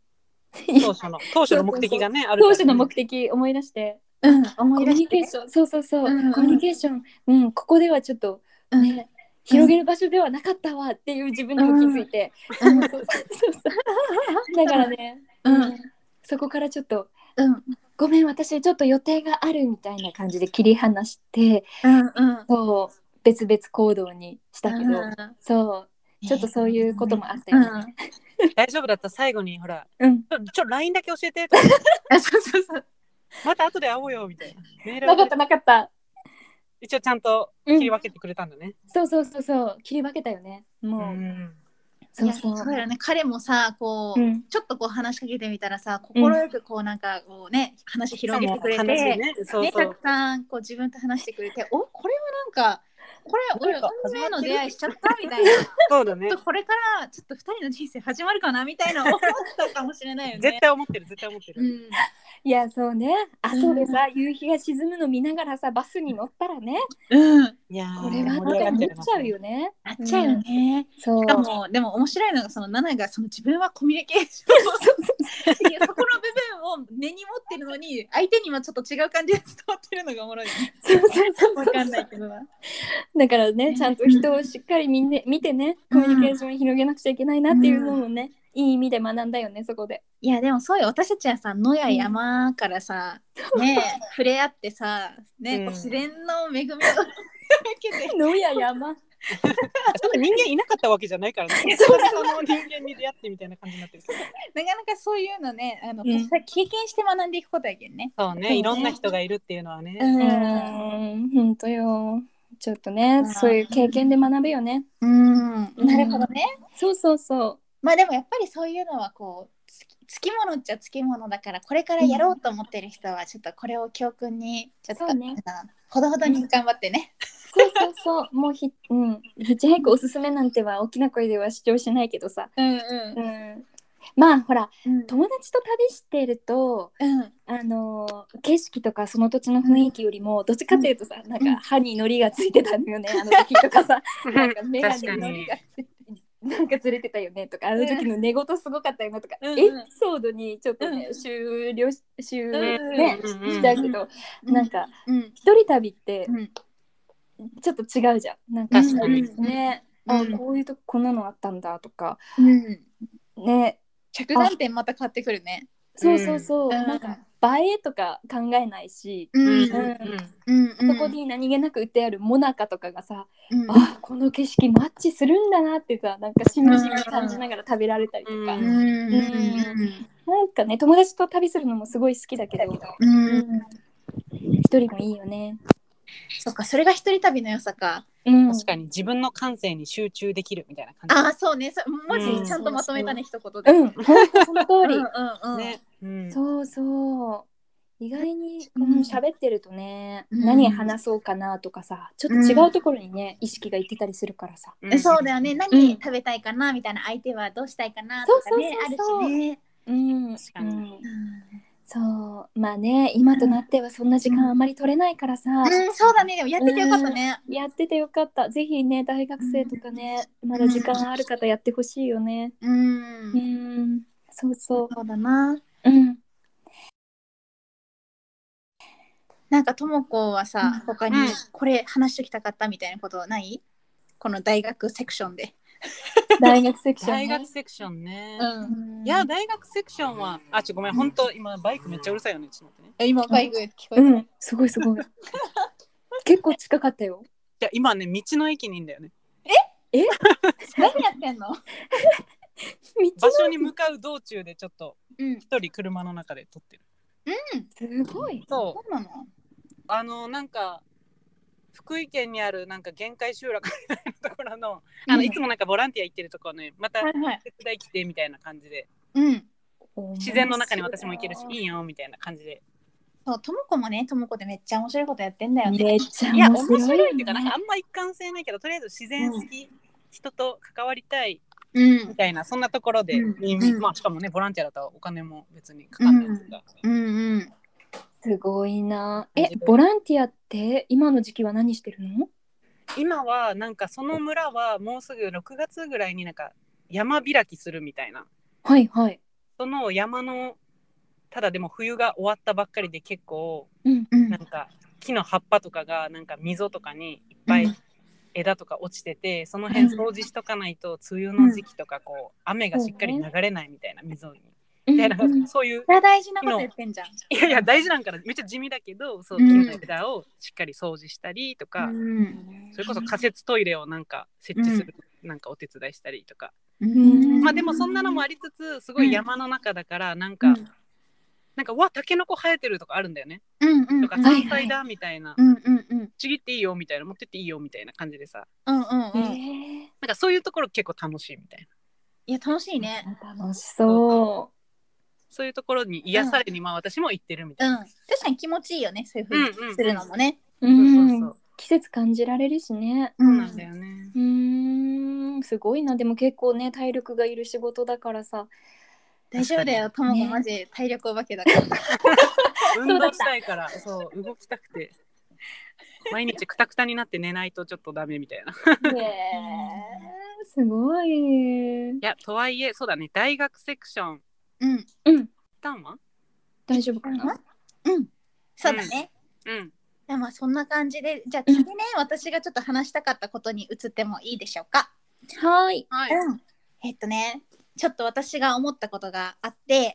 当初の目的がね、そうそうそうあるからね、当初の目的思い出して。うん、コミュニケーション、そうそうそう、うんうん、コミュニケーション、うん、ここではちょっと、ね、うん、広げる場所ではなかったわっていう自分にも気づいて、うん、そうそうそうだからね、うんうん、そこからちょっと、うん、ごめん私ちょっと予定があるみたいな感じで切り離して、うんうん、そう別々行動にしたけど、うん、そうちょっとそういうこともあったよね、うんうん、大丈夫だった最後にほら、うん、ちょ LINE だけ教えてとそうそうそうまた後で会おうよみたいな。なかった。一応ちゃんと切り分けてくれたんだね。うん、そう切り分けたよね。もう。うん、そうそうだね。彼もさこう、うん、ちょっとこう話しかけてみたらさ心よくこうなんかこうね話広げてくれて、うん、そうねたくさんこう自分と話してくれて、おこれはなんか。これ俺運命の出会いしちゃったみたいなそうだ、ね、これからちょっと2人の人生始まるかなみたいな思ったかもしれないよね絶対思ってる、うん、いやそうねあそうでさ、うん、夕日が沈むの見ながらさバスに乗ったらね、うん、いやこれはなんかなっちゃうよねなっちゃうよね、うん、そうしかもでも面白いのがそのナナがその自分はコミュニケーションをそこの部分を根に持ってるのに相手にはちょっと違う感じで伝わってるのがおもろいそうわかんないけどなだからねちゃんと人をしっかり見てねコミュニケーションを広げなくちゃいけないなっていうのもね、うん、いい意味で学んだよねそこで。いやでもそうよ私たちはさ野や山からさ、うん、ね触れ合ってさね、うん、自然の恵みを野や山人間いなかったわけじゃないからねその人間に出会ってみたいな感じになってるなかなかそういうのねうん、経験して学んでいくことやけんねそうねいろんな人がいるっていうのはねうんほんとよちょっとねそういう経験で学ぶよねうんなるほどねそうまあでもやっぱりそういうのはこうつきものっちゃつきものだからこれからやろうと思ってる人はちょっとこれを教訓にちょっと、ね、ほどほどに頑張ってね、うん、そうもううんヒッチハイクおすすめなんては大きな声では主張しないけどさうんうん、うん、まあほら、うん、友達と旅してると、うん、景色とかその土地の雰囲気よりも、うん、どっちかというとさ、うん、なんか歯に糊がついてたのよね、うん、あの時とかさなんかメガネに糊がついてなんかずれてたよねとか、あの時の寝言すごかったよねとか、うん、エピソードにちょっとね、うん、終了ね、うん、しちゃうけど、うん、なんか、うん、一人旅って、うん、ちょっと違うじゃん、なんかしたりね、うんうん、あこういうとここんなのあったんだとか、うん、ね、着眼点また変わってくるね。そうそうそう、うん、なんか映えとか考えないし、うんうんうん、そこに何気なく売ってあるモナカとかがさ、うん、あこの景色マッチするんだなってさ、なんかしみじみ感じながら食べられたりとか、うんうん、なんかね、友達と旅するのもすごい好きだけど、うん、一人もいいよね。そっか、それが一人旅の良さか、うん、確かに自分の感性に集中できるみたいな感じ。ああそうね、マジちゃんとまとめたね、うん、一言で、うん、その通り、うんうんうんねうん、そうそう、意外に喋ってるとね、うん、何話そうかなとかさ、ちょっと違うところにね、うん、意識がいってたりするからさ、うん、そうだよね、何食べたいかなみたいな、相手はどうしたいかなとかね、そうそうそうそうあるしね、うん、確かに、うん、そうまあね、今となってはそんな時間あんまり取れないからさ、うんうん、そうだね、でもやっててよかったね、うん、やっててよかった。ぜひね、大学生とかね、うん、まだ時間ある方やってほしいよね、うん、うん、そうそう、そうだな、うん、なんかともこはさ、うん、他にこれ話しておきたかったみたいなことない？この大学セクションで大学セクションね。大学セクションね。うん、いや大学セクションはあ、ちょごめん、本当今バイクめっちゃうるさいよね、ちょっと待ってね。今バイク聞こえた、うん、すごいすごい結構近かったよ。いや今ね、道の駅にいんだよね。え何やってんの場所に向かう道中でちょっと一人車の中で撮ってる。うん、すごい。そうなの。なんか福井県にあるなんか限界集落みたいなところの、いつもなんかボランティア行ってるところね、また手伝い来てみたいな感じで、はいはい、自然の中に私も行けるし、いいよみたいな感じで。そう、ともこもね、ともこでめっちゃ面白いことやってんだよね。めっちゃ面白い、ね、いや面白いっていうか、なんかあんま一貫性ないけど、とりあえず自然好き、うん、人と関わりたいみたいな、うん、そんなところで、うん、まあしかもね、ボランティアだとお金も別にかかんないんだ、うんうんうん、すごいな。ボランティアって今の時期は何してるの？今はなんかその村はもうすぐ6月ぐらいになんか山開きするみたいな。はいはい。その山の、ただでも冬が終わったばっかりで結構、うんうん、なんか木の葉っぱとかがなんか溝とかにいっぱい枝とか落ちてて、うん、その辺掃除しとかないと梅雨の時期とかこう雨がしっかり流れないみたいな、溝に。みたいな、うん、そういう大事なことやってんじゃん。いやいや大事なんから、めっちゃ地味だけど、そう、木の枝をしっかり掃除したりとか、うん、それこそ仮設トイレをなんか設置する、うん、なんかお手伝いしたりとか、うん、まあでもそんなのもありつつ、すごい山の中だからなんか、うん、なんかうわタケノコ生えてるとかあるんだよね、うんうん、とか山菜だみたいな、ちぎっていいよみたいな、持ってっていいよみたいな感じでさ、うんうんうん、なんかそういうところ結構楽しいみたいな。いや楽しいね。楽しそう。そういうところに癒されに、まあ私も行ってるみたいな、うんうん、確かに気持ちいいよね、そういう風にするのもね、季節感じられるしね、そうなんだよね、すごいな。でも結構ね体力がいる仕事だからさ、大丈夫だよ、ともこマジ体力お化けだから運動したいからそう動きたくて毎日クタクタになって寝ないとちょっとダメみたいなすごい。いやとはいえそうだね、大学セクション、うんうん、タンは大丈夫かな、うん、そうだね、うん、でもそんな感じで、じゃあ次ね、うん、私がちょっと話したかったことに移ってもいいでしょうか。はい、うん、ね、ちょっと私が思ったことがあって、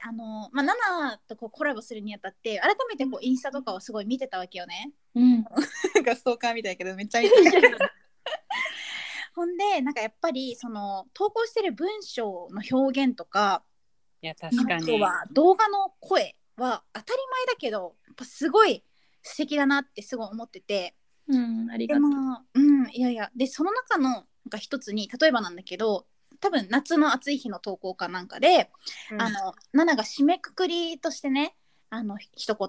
まあ、ナナとこうコラボするにあたって改めてこうインスタとかをすごい見てたわけよね、うん、なんかストーカーみたいだけどめっちゃ見てたほんでなんかやっぱりその投稿してる文章の表現とか、いや確かには動画の声は当たり前だけどやっぱすごい素敵だなってすごい思ってて、うん、ありがとう、うん、いやいや、でその中のなんか一つに、例えばなんだけど、多分夏の暑い日の投稿かなんかで、うん、ナナが締めくくりとしてね、一言、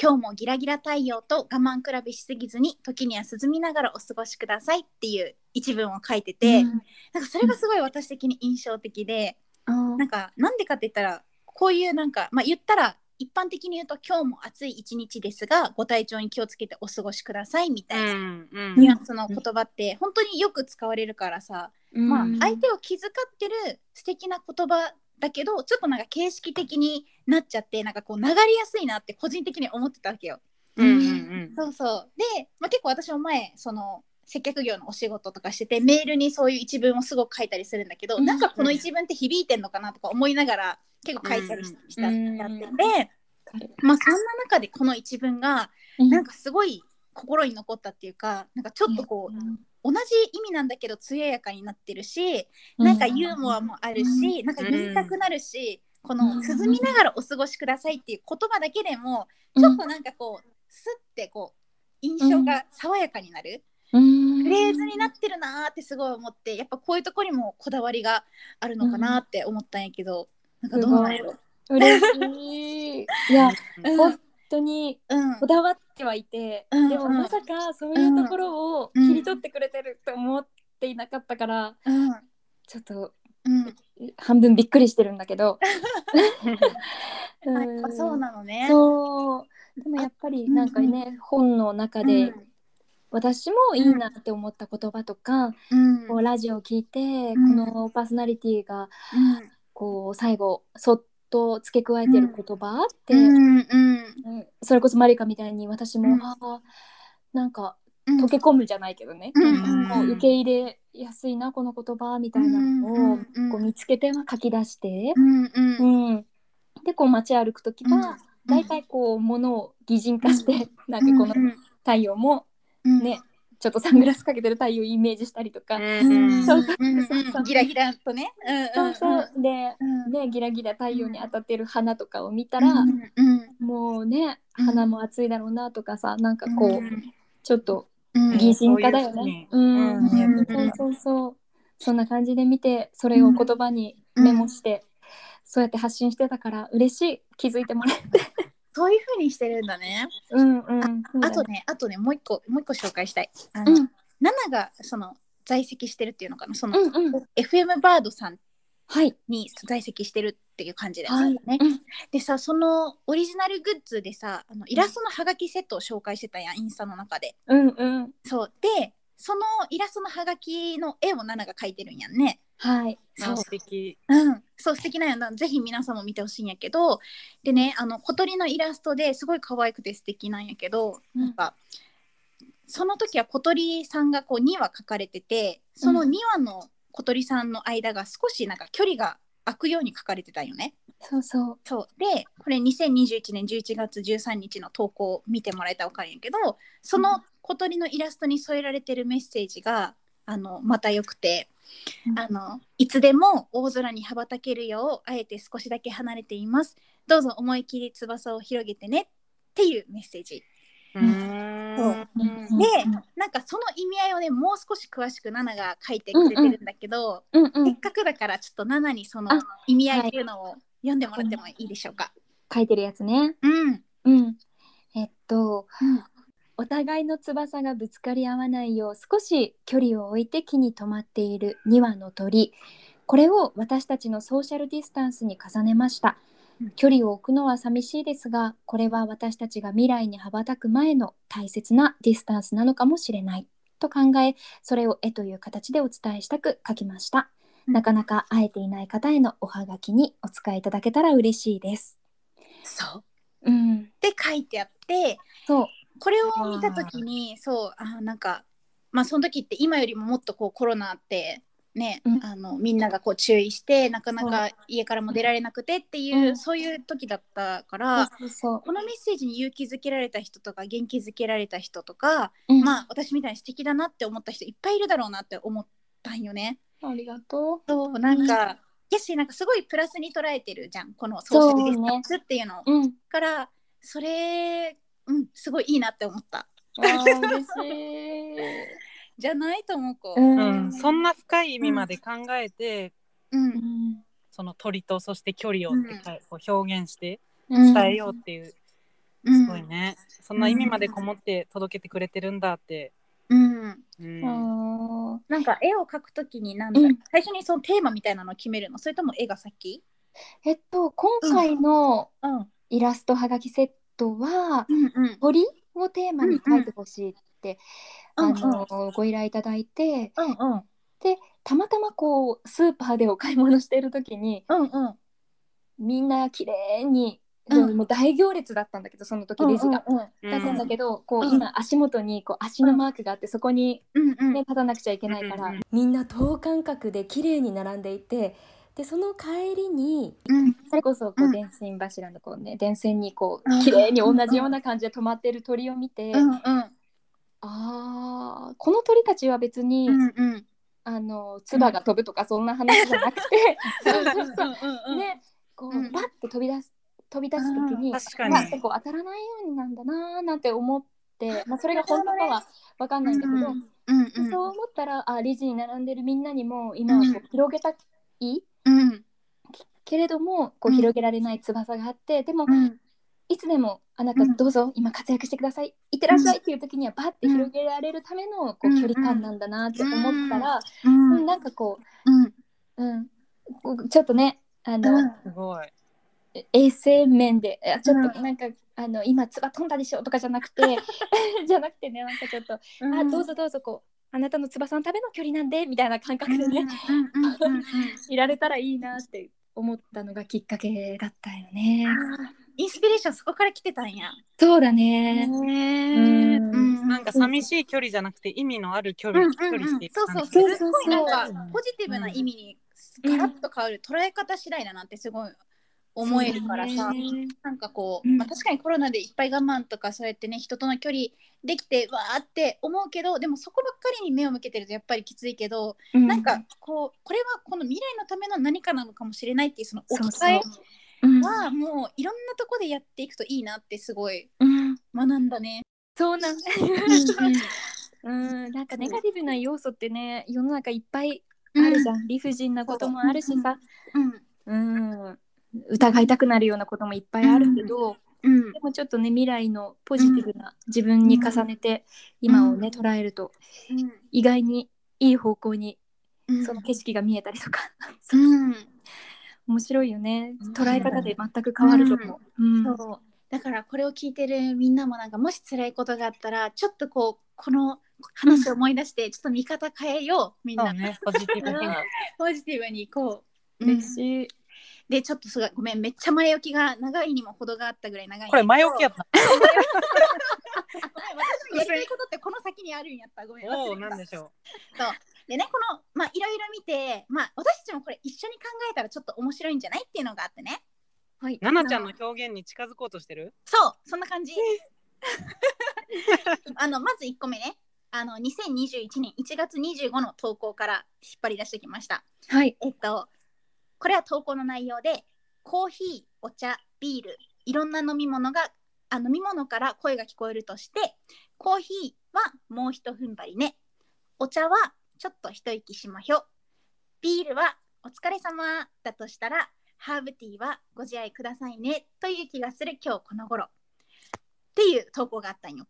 今日もギラギラ太陽と我慢比べしすぎずに時には涼みながらお過ごしくださいっていう一文を書いてて、うん、なんかそれがすごい私的に印象的で、なんかなんでかって言ったらこういうなんか、まあ、言ったら一般的に言うと今日も暑い一日ですがご体調に気をつけてお過ごしくださいみたいな、うんうん、ニュアンスの言葉って本当によく使われるからさ、うんまあ、相手を気遣ってる素敵な言葉だけどちょっとなんか形式的になっちゃってなんかこう流れやすいなって個人的に思ってたわけよ、うんうんうん、そうそうで、まあ、結構私も前その接客業のお仕事とかしててメールにそういう一文をすごく書いたりするんだけど、うん、なんかこの一文って響いてんのかなとか思いながら結構書いたりしたんだって、うんうん、で、まあ、そんな中でこの一文がなんかすごい心に残ったっていうか、うん、なんかちょっとこう、うん、同じ意味なんだけど艶やかになってるし、うん、なんかユーモアもあるし、うん、なんか言いたくなるし、うん、この涼みながらお過ごしくださいっていう言葉だけでもちょっとなんかこうスッてこう印象が爽やかになる、うん、フレーズになってるなーってすごい思ってやっぱこういうところにもこだわりがあるのかなって思ったんやけど、うん、なんかどうなんやろ嬉しいいや、うん、本当にこだわってはいて、うん、でもまさかそういうところを切り取ってくれてると思っていなかったから、うん、ちょっと、うん、半分びっくりしてるんだけどうん、そうなのねそうでもやっぱりなんかね、うん、本の中で、うん私もいいなって思った言葉とか、うん、こうラジオを聞いて、うん、このパーソナリティが、うん、こう最後そっと付け加えてる言葉って、うんうん、それこそマリカみたいに私も、うん、なんか溶け込むじゃないけどね、うん、こう受け入れやすいなこの言葉みたいなのを、うん、こう見つけては書き出して、うんうん、でこう街歩くときはだいたいこう物を擬人化して、うん、なんかこの太陽もね、うん、ちょっとサングラスかけてる太陽イメージしたりとかギラギラとねそうそうで、うん、でギラギラ太陽に当たってる花とかを見たら、うんうん、もうね花も暑いだろうなとかさなんかこう、うん、ちょっと擬人化だよねそうそうそんな感じで見てそれを言葉にメモして、うん、そうやって発信してたから嬉しい気づいてもらってそういう風にしてるんだね。うんうん。あとねもう一個紹介したい。うん、ナナがその在籍してるっていうのかなその、うんうん、FM バードさんに在籍してるっていう感じだよね。はい、でさそのオリジナルグッズでさイラストのハガキセットを紹介してたやんインスタの中で。うんうん。そうでそのイラストのハガキの絵をナナが描いてるんやんね。はいそう素敵、うん、そう素敵なんやなぜひ皆さんも見てほしいんやけどでね小鳥のイラストですごい可愛くて素敵なんやけど、うん、なんかその時は小鳥さんがこう2羽描かれててその2羽の小鳥さんの間が少しなんか距離が空くように描かれてたよね、うん、そうでこれ2021年11月13日の投稿を見てもらえたら分かるんやけどその小鳥のイラストに添えられてるメッセージがまたよくていつでも大空に羽ばたけるようあえて少しだけ離れていますどうぞ思い切り翼を広げてねっていうメッセージそうでなんかその意味合いをねもう少し詳しくナナが書いてくれてるんだけど、うんうん、せっかくだからちょっとナナにその意味合いっていうのを読んでもらってもいいでしょうか、はい、書いてるやつねうんうんうんお互いの翼がぶつかり合わないよう少し距離を置いて木に止まっている2羽の鳥これを私たちのソーシャルディスタンスに重ねました距離を置くのは寂しいですがこれは私たちが未来に羽ばたく前の大切なディスタンスなのかもしれないと考えそれを絵という形でお伝えしたく書きましたなかなか会えていない方へのおはがきにお使いいただけたら嬉しいですそう、うん、って書いてあってそうこれを見た時にそうなんか、まあ、その時って今よりももっとこうコロナって、ねうん、みんながこう注意してなかなか家からも出られなくてっていう、うん、そういう時だったから、うん、このメッセージに勇気づけられた人とか元気づけられた人とか、うんまあ、私みたいに素敵だなって思った人いっぱいいるだろうなって思ったんよねありがとうそうなんか、うん、やしなんかすごいプラスに捉えてるじゃんこのソーシャルディスタンスっていうのをそうね、うん、からそれうん、すごいいいなって思った嬉しいじゃないと思う子、うん、そんな深い意味まで考えて、うん、その鳥とそして距離をってこう表現して伝えようっていう、うん、すごいねそんな意味までこもって届けてくれてるんだってうんうん、なんか絵を描くときになんだ、うん、最初にそのテーマみたいなのを決めるの、それとも絵が先？今回のイラストはがきセットは、うんうん、鳥をテーマに描いてほしいって、うんうん、ご依頼いただいて、うんうん、でたまたまこうスーパーでお買い物しているときに、うんうん、みんな綺麗にもう大行列だったんだけど、その時レジが、うんうんうん、だったんだけど、こう今足元にこう足のマークがあって、そこに、ね、立たなくちゃいけないから、うんうん、みんな等間隔で綺麗に並んでいて、でその帰りに、うん、それこそこう電信柱のこう、ね、電線にこう綺麗に同じような感じで止まってる鳥を見て、うんうん、あーこの鳥たちは別に、うんうん、唾が飛ぶとかそんな話じゃなくて、ね、こう、うん、バッと飛び出すときに、まあ、こう当たらないようになんだなーなんて思って、まあ、それが本当かは分かんないんだけど、うんうんうん、そう思ったらレジに並んでるみんなにも今はこう広げたい、うん、けれどもこう広げられない翼があって、うん、でも、うん、いつでもあなたどうぞ、うん、今活躍してください、いってらっしゃいっていう時にはバッて広げられるためのこう距離感なんだなって思ったら、うんうん、なんかこう、うんうん、ちょっとねすごい衛生面でちょっとなんか、うん、今唾飛んだでしょとかじゃなくてじゃなくてね、なんかちょっと、うん、あどうぞどうぞこうあなたの翼のための距離なんでみたいな感覚でねいられたらいいなって思ったのがきっかけだったよね。インスピレーションそこから来てたんや。そうだね、うん、なんか寂しい距離じゃなくて意味のある距離、うん、距離していく感じ。そうそうそうそう、なんかポジティブな意味にガラッと変わる、捉え方次第だなってすごい思えるからさ、なんかこう、まあ、確かにコロナでいっぱい我慢とかそうやってね人との距離できてわーって思うけど、でもそこばっかりに目を向けてるとやっぱりきついけど、うん、なんかこうこれはこの未来のための何かなのかもしれないっていうその置き換えはもういろんなとこでやっていくといいなってすごい学んだね、うん、そうなんだなんかネガティブな要素ってね世の中いっぱいあるじゃん、うん、理不尽なこともあるしさ、うん、うん疑いたくなるようなこともいっぱいあるけど、うん、でもちょっとね未来のポジティブな自分に重ねて、うん、今をね捉えると、うん、意外にいい方向にその景色が見えたりとか、うん、面白いよね、捉え方で全く変わると思う、うんうん、そうだからこれを聞いてるみんなもなんかもし辛いことがあったらちょっとこうこの話を思い出してちょっと見方変えようみんな、ね、ポジティブにポジティブにいこう、うん、嬉しい。でちょっとすごいごめんめっちゃ前置きが長いにも程があったぐらい長い、これ前置きやった私のやりたいことってこの先にあるんやった、ごめん忘れた。なんでしょう。そうでねこのまあいろいろ見て、まあ、私たちもこれ一緒に考えたらちょっと面白いんじゃないっていうのがあってね、はい、ななちゃんの表現に近づこうとしてる。そうそんな感じまず1個目ね、2021年1月25の投稿から引っ張り出してきました。はい、これは投稿の内容で、コーヒー、お茶、ビール、いろんな飲み物から声が聞こえるとして、コーヒーはもうひと踏ん張りね。お茶はちょっと一息しまひょ。ビールはお疲れ様だとしたら、ハーブティーはご自愛くださいねという気がする今日この頃っていう投稿があったんよ。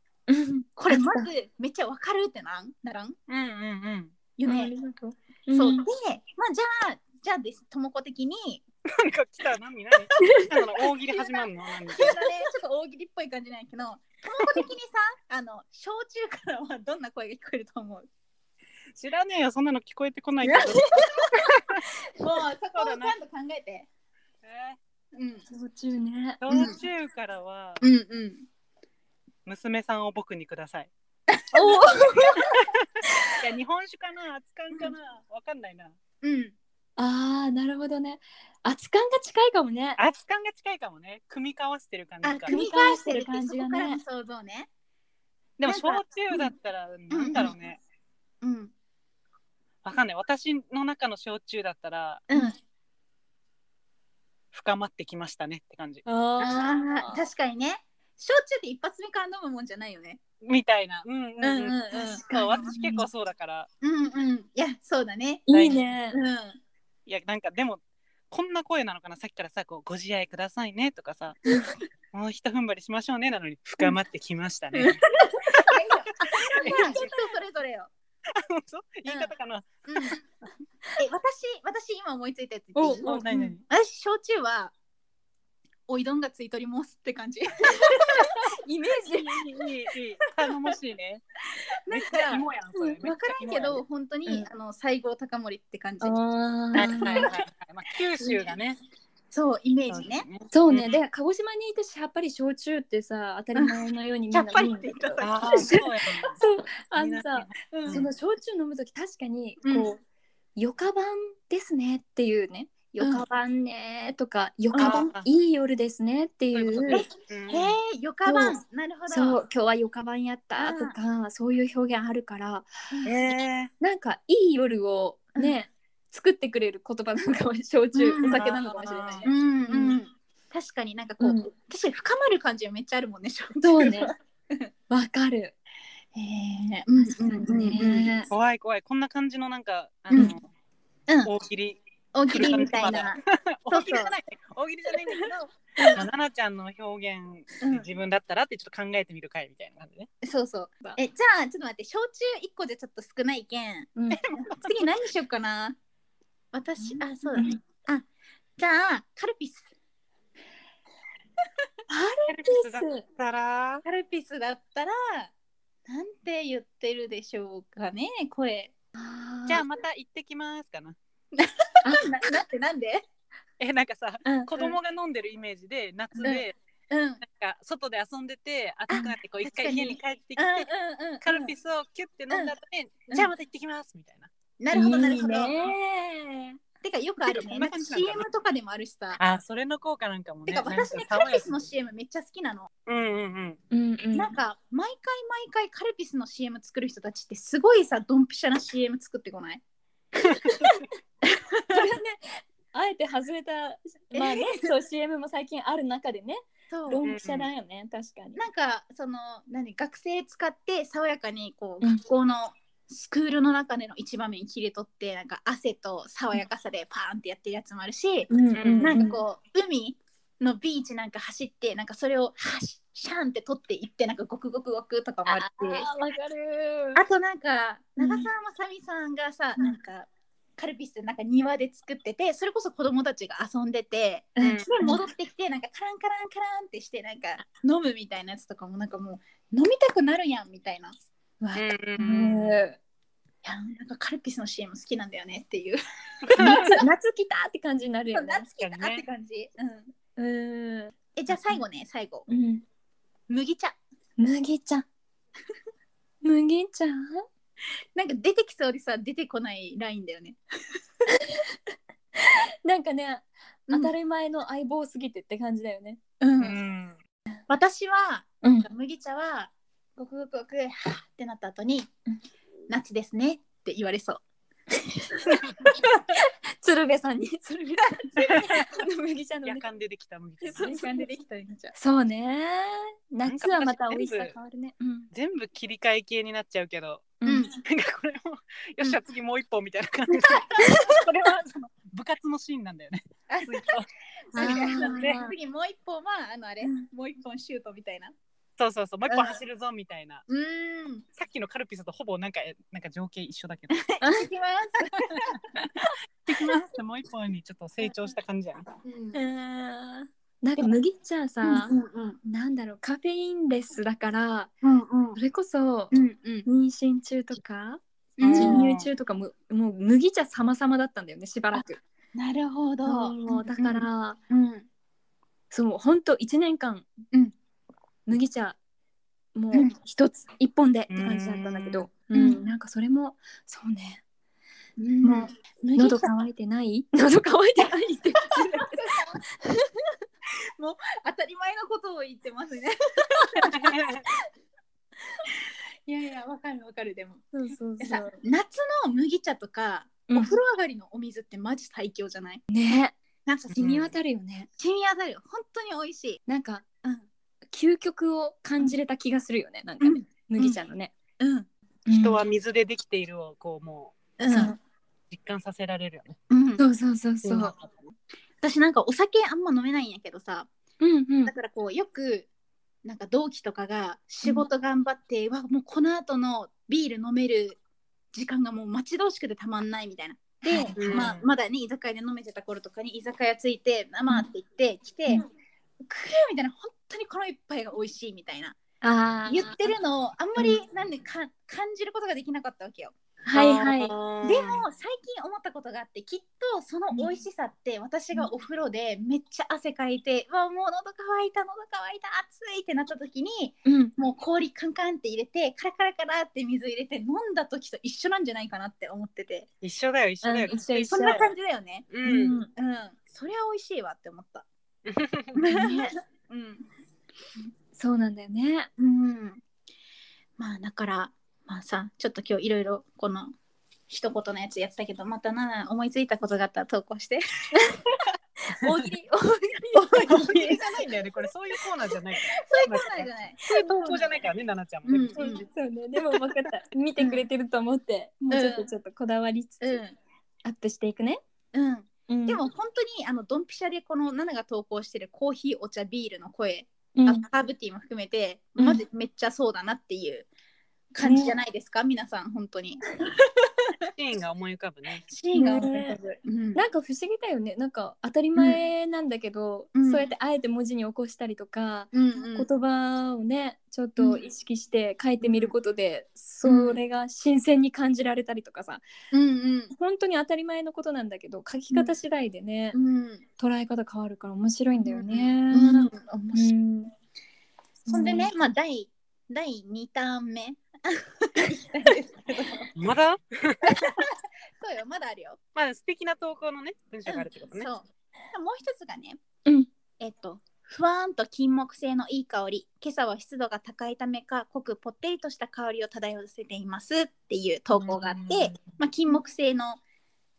これまずめっちゃわかるってならん？うんうんうん。よね。ありがとう。そうで、まあじゃあですともこ的になんか来た何大喜利始まるのなんか、ね、ちょっと大喜利っぽい感じなんやけど、ともこ的にさ小中からはどんな声が聞こえると思う？知らねえよそんなの聞こえてこないけどもうそこをちゃんと考えて、うん、小中ね、小中からは、うんうん、娘さんを僕にくださいおいや日本酒かな熱燗かな、うん、わかんないな、うん、あーなるほどね、熱感が近いかもね、熱感が近いかもね、組み交わしてる感じか、組み交わしてる感じがね、そこからの想像ね。でも小中だったらなんだろうね、うん、うん、わかんない、私の中の小中だったら、うん、深まってきましたねって感じ。ああ確かにね、小中って一発目から飲むもんじゃないよねみたいな、うんうんうん、うん、私結構そうだから、うんうん、いやそうだね、いいね、うん、いやなんかでもこんな声なのかな、さっきからさこうご自愛くださいねとかさもうひと踏ん張りしましょうねなのに深まってきましたねは人それぞれよ。言い方かな、うんうん、私今思いついたやつ言っていい？何私焼酎はおいどんがついとりますって感じイメージいい頼もしいね。なんか芋やんそれ、分からんけど本当に、うん、西郷隆盛って感じ。九州がね、そうイメージね。そうね、で鹿児島にいてやっぱり焼酎ってさ当たり前のようにみんな飲んでるけどそうあのさ、うん、その焼酎飲むとき確かにこう、うん、よか晩ですねっていうね、よか晩ねとか、うん、よか晩いい夜ですねっていうよか晩、なるほど、そう今日はよか晩やったとかそういう表現あるから、なんかいい夜をね、うん、作ってくれる言葉なのかも、焼酎、うん、お酒なのかもしれないね、うんうん、確かになんかこう、うん、確かに深まる感じはめっちゃあるもんね、焼酎。そうね、わかる。怖い怖い、こんな感じのなんかうん、大喜利みたいな大喜利じゃないんだけど、ななちゃんの表現、うん、自分だったらってちょっと考えてみる回みたいな感じね。そうそう、じゃあちょっと待って、焼酎1個じゃちょっと少ないけん、うん、次何しようかな私、あ、そうだね。あ、じゃあカルピス。カルピスだったらなんて言ってるでしょうかね、これ。じゃあまた行ってきますかな。なんで？なんかさ、うん、子供が飲んでるイメージで夏で、うん、なんか外で遊んでて暑くなってこう一回家に帰ってきて、うん、カルピスをキュッて飲んだ後に、うん、じゃあまた行ってきますみたいな。なるほどなるほど。てかよくあるね。なんか CM とかでもあるしさ。あ、それの効果なんかもね。てか私ね、カルピスの CM めっちゃ好きなの。なんか毎回カルピスの CM 作る人たちってすごいさ、ドンピシャな CM 作ってこない？それはね、あえて外れた、まあね、そうCM も最近ある中でね、ドンピシャだよね、確かに。なんかその学生使って爽やかにこう学校の、スクールの中での一場面切り取ってなんか汗と爽やかさでパーンってやってるやつもあるし、なんかこう海のビーチなんか走ってなんかそれをシャンって取っていってなんかゴクゴクゴクとかもあって、あ、分かる。あとなんか長澤まさみさんがさ、なんかカルピスなんか庭で作ってて、それこそ子供たちが遊んでて、それ戻ってきてなんかカランカランカランってしてなんか飲むみたいなやつとかもなんかもう飲みたくなるやんみたいな。いや、なんかカルピスの CM 好きなんだよねっていう夏来たって感じになるよね。夏来たって感じ、うんうん。じゃあ最後ね、最後、うん、麦茶麦茶なんか出てきそうでさ出てこないラインだよねなんかね、当たり前の相棒すぎてって感じだよね、うんうん、私は、うん、麦茶はごくごくごくってなった後に、うん、夏ですねって言われそう鶴瓶さんに麦茶の夜間でできた麦茶、夜間でできた麦茶、そうね、夏はまた美味しさ変わるね、うん、全部切り替え系になっちゃうけど、うん、なんかこれもよっしゃ次もう一本みたいな感じで、これはその部活のシーンなんだよね次もう一本はあれ、もう一本シュートみたいな、そうもう一本走るぞみたいな、うん、さっきのカルピスとほぼなんか情景一緒だけど行きますもう一本にちょっと成長した感じやん、うん、なんか麦茶さ、なんだろう、カフェインレスだから、うんうん、それこそ、うんうん、妊娠中とか授乳中とかも、もう麦茶様々だったんだよね、しばらく。なるほど、だから、うん、そう本当1年間、うん麦茶もう一本でって感じだったんだけど、うん、なんかそれもそうね、うん、もう喉乾いてないってもう当たり前のことを言ってますねいやいや、わかる。でもそうさ、夏の麦茶とか、うん、お風呂上がりのお水ってマジ最強じゃないね。なんか染み渡るよね、染み渡るよ、本当に美味しい。なんか、うん、究極を感じれた気がするよね、なんかね、うん、麦茶のね、うんうん、人は水でできているをこうもう、うん、実感させられるよね、うん、そう。私なんかお酒あんま飲めないんやけどさ、うんうん、だからこうよくなんか同期とかが仕事頑張って、うん、わもうこの後のビール飲める時間がもう待ち遠しくてたまんないみたいなで、はい、まあ、まだね居酒屋で飲めてた頃とかに居酒屋ついて生って言って来て、うん、来るみたいな、本当にこの一杯が美味しいみたいな、あ言ってるのをあんまりなんでか、うん、感じることができなかったわけよ。はいはい。でも最近思ったことがあって、きっとその美味しさって私がお風呂でめっちゃ汗かいて、うん、わもう喉乾いた暑いってなった時に、うん、もう氷カンカンって入れてカラカラカラって水入れて飲んだ時と一緒なんじゃないかなって思ってて。一緒だよ、うん、一緒そんな感じだよね。うん、うんうん、そりゃ美味しいわって思った、ね。うん、そうなんだよね。うん、まあだからまあ、さちょっと今日いろいろこの一言のやつやったけど、またな思いついたことがあったら投稿して大喜利じゃないんだよねこれ。そういうコーナーじゃないそういう投稿じゃないからね、ななちゃんも、ね。うんうん、そうね。でも分かった見てくれてると思って、うん、もうちょっとこだわりつつ、うん、アップしていくね。うん、うん、でも本当にドンピシャでこのナナが投稿してるコーヒーお茶ビールの声、うん、ハーブティーも含めてマジめっちゃそうだなっていう感じじゃないですか、ね、皆さん本当にシーンが思い浮かぶね。シーンが思い浮かぶ、うん、なんか不思議だよね。なんか当たり前なんだけど、うん、そうやってあえて文字に起こしたりとか、うんうん、言葉をねちょっと意識して書いてみることで、うん、それが新鮮に感じられたりとかさ、うんうん、本当に当たり前のことなんだけど書き方次第でね、うん、捉え方変わるから面白いんだよね、うんうんうん、そんでね、まあ、第2ターン目まだそうよ、まだあるよ。まだ素敵な投稿のね文章があるってことね、うん、そう。もう一つがね、うん、ふわーんと金木犀のいい香り、今朝は湿度が高いためか濃くぽってりとした香りを漂わせていますっていう投稿があって、まあ、金木犀の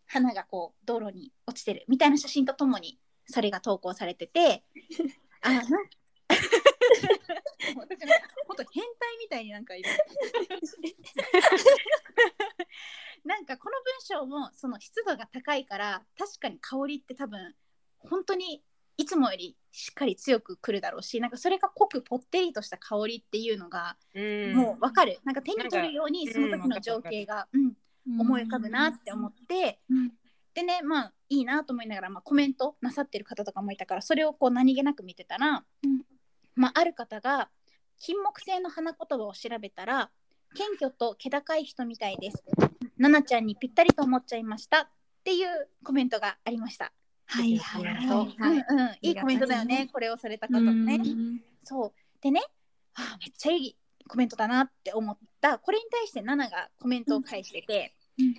花がこう道路に落ちてるみたいな写真とともにそれが投稿されてて私ね、ほんと変態みたいになんかいるなんかこの文章もその湿度が高いから確かに香りって多分本当にいつもよりしっかり強くくるだろうし、なんかそれが濃くぽってりとした香りっていうのがもう分かる、なんか手に取るようにその時の情景が、うん、思い浮かぶなって思って、うん、でね、まあいいなと思いながら、まあ、コメントなさってる方とかもいたからそれをこう何気なく見てたら、うん、まあ、ある方が金木犀の花言葉を調べたら謙虚と気高い人みたいです。ナナちゃんにぴったりと思っちゃいましたっていうコメントがありました。はいはいはい、はい、いいコメントだよね。これをされた方もね。そうでね、あ、めっちゃいいコメントだなって思った。これに対してナナがコメントを返してて、うん、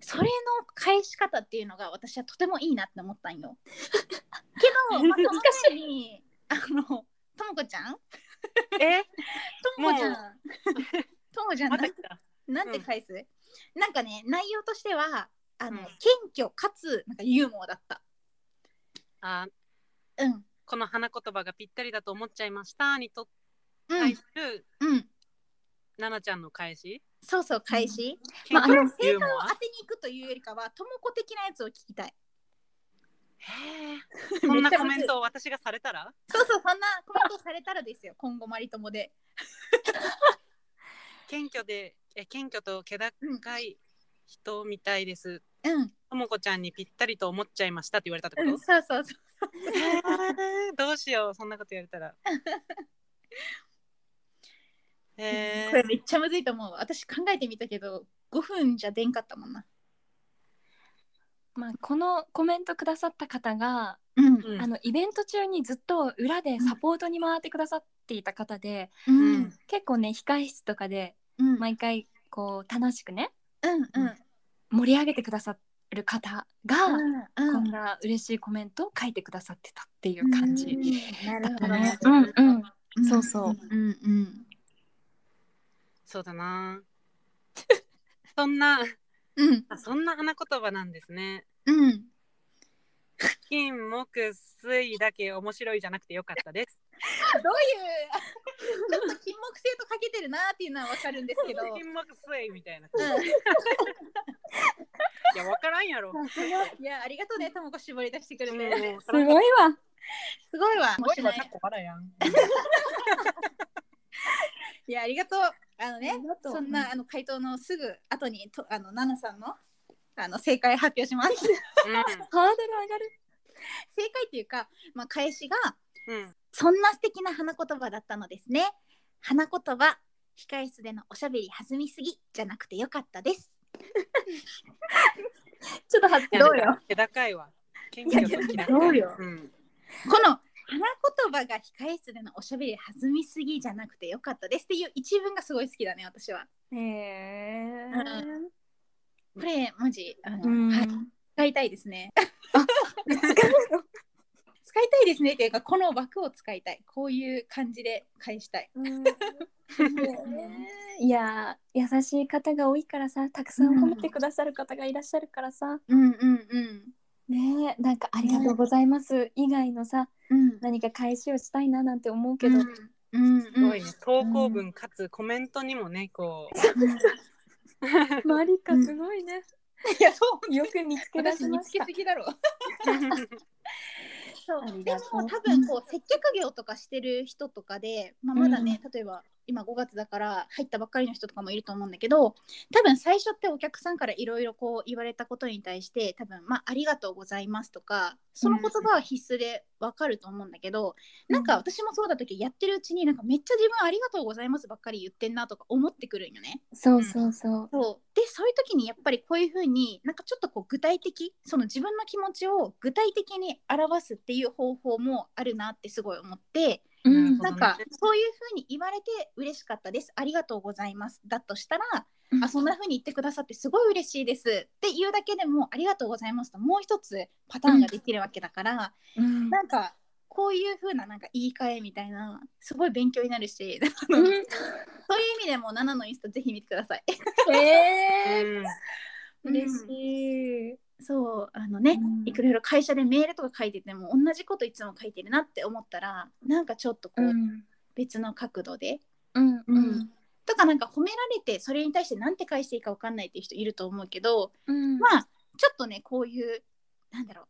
それの返し方っていうのが私はとてもいいなって思ったんよ。けど、まあ、その前にともこちゃんともちゃんなんて返す、うん、なんかね内容としては謙虚かつなんかユーモアだった。あ、うん、この花言葉がぴったりだと思っちゃいましたにと対する、うん、ななちゃんの返し、そうそう返し、うん、まあ、正解を当てに行くというよりかはともこ的なやつを聞きたい。へ、こんなコメントを私がされたらそうそんなコメントをされたらですよ今後マリトモで謙虚と気高い人みたいです、うん、ともこちゃんにぴったりと思っちゃいましたって言われたってこと、うん、そうどうしようそんなこと言われたらこれめっちゃむずいと思う。私考えてみたけど5分じゃ出んかったもんな。まあ、このコメントくださった方が、うん、イベント中にずっと裏でサポートに回ってくださっていた方で、うん、結構ね控室とかで毎回こう楽しくね、うんうん、盛り上げてくださる方が、うんうん、こんな嬉しいコメントを書いてくださってたっていう感じだったね。そうそう、うんうん、そうだなうん、あ、そんな花言葉なんですね。うん。金木水だけ面白いじゃなくてよかったです。どういうちょっと金木犀とかけてるなっていうのはわかるんですけど。金木水みたいな。うん、いやわからんやろ。いやありがとうね、ともこ絞り出してくれて、すごいわ。すごいわ。すごいわ、かっこまだやん。いや、ありがとう。あのね、そんな回答のすぐ後にとナナさんの正解発表します。うん、ハードル上がる。正解っていうか、まあ、返しが、うん、そんな素敵な花言葉だったのですね。花言葉、控え室でのおしゃべり弾みすぎじゃなくてよかったです。ちょっと恥ずかしい。気高いわ。謙虚と気高い。どうよ。うん、この花言葉が控え室でのおしゃべり弾みすぎじゃなくてよかったですっていう一文がすごい好きだね、私は。へえ。これマジはい、使いたいですね。使いたいですねっていうか、この枠を使いたい、こういう感じで返したい。いや、優しい方が多いからさ、たくさん褒めてくださる方がいらっしゃるからさ、うんうんうん、ねえ、なんかありがとうございます以外のさ、うん、何か返しをしたいななんて思うけど、うん、すごいね、投稿文かつコメントにもね、こうマリカすごいね、うん、いや、そうよく見つけ出しました。私見つけすぎだろう。そうでも多分こう接客業とかしてる人とかで、まあ、まだね、うん、例えば今5月だから入ったばっかりの人とかもいると思うんだけど、多分最初ってお客さんからいろいろこう言われたことに対して多分、まあ、ありがとうございますとか、その言葉は必須で分かると思うんだけど、うん、なんか私もそうだった時、やってるうちになんかめっちゃ自分ありがとうございますばっかり言ってんなとか思ってくるんよね。そうそうそう。そうで、そういう時にやっぱりこういう風になんかちょっとこう具体的、その自分の気持ちを具体的に表すっていう方法もあるなってすごい思って。うん、なんかそういう風に言われて嬉しかったです、ありがとうございますだとしたら、うん、あ、そんな風に言ってくださってすごい嬉しいですっていうだけでも、ありがとうございますともう一つパターンができるわけだから、うん、なんかこういう風な、なんか言い換えみたいな、すごい勉強になるし、うん、そういう意味でもナナのインスタぜひ見てください。嬉しい。そう、ね、いろいろ会社でメールとか書いてても同じこといつも書いてるなって思ったら、なんかちょっとこう、うん、別の角度で、うんうん、とか、なんか褒められてそれに対して何て返していいか分かんないっていう人いると思うけど、うん、まあちょっとね、こういうなんだろう、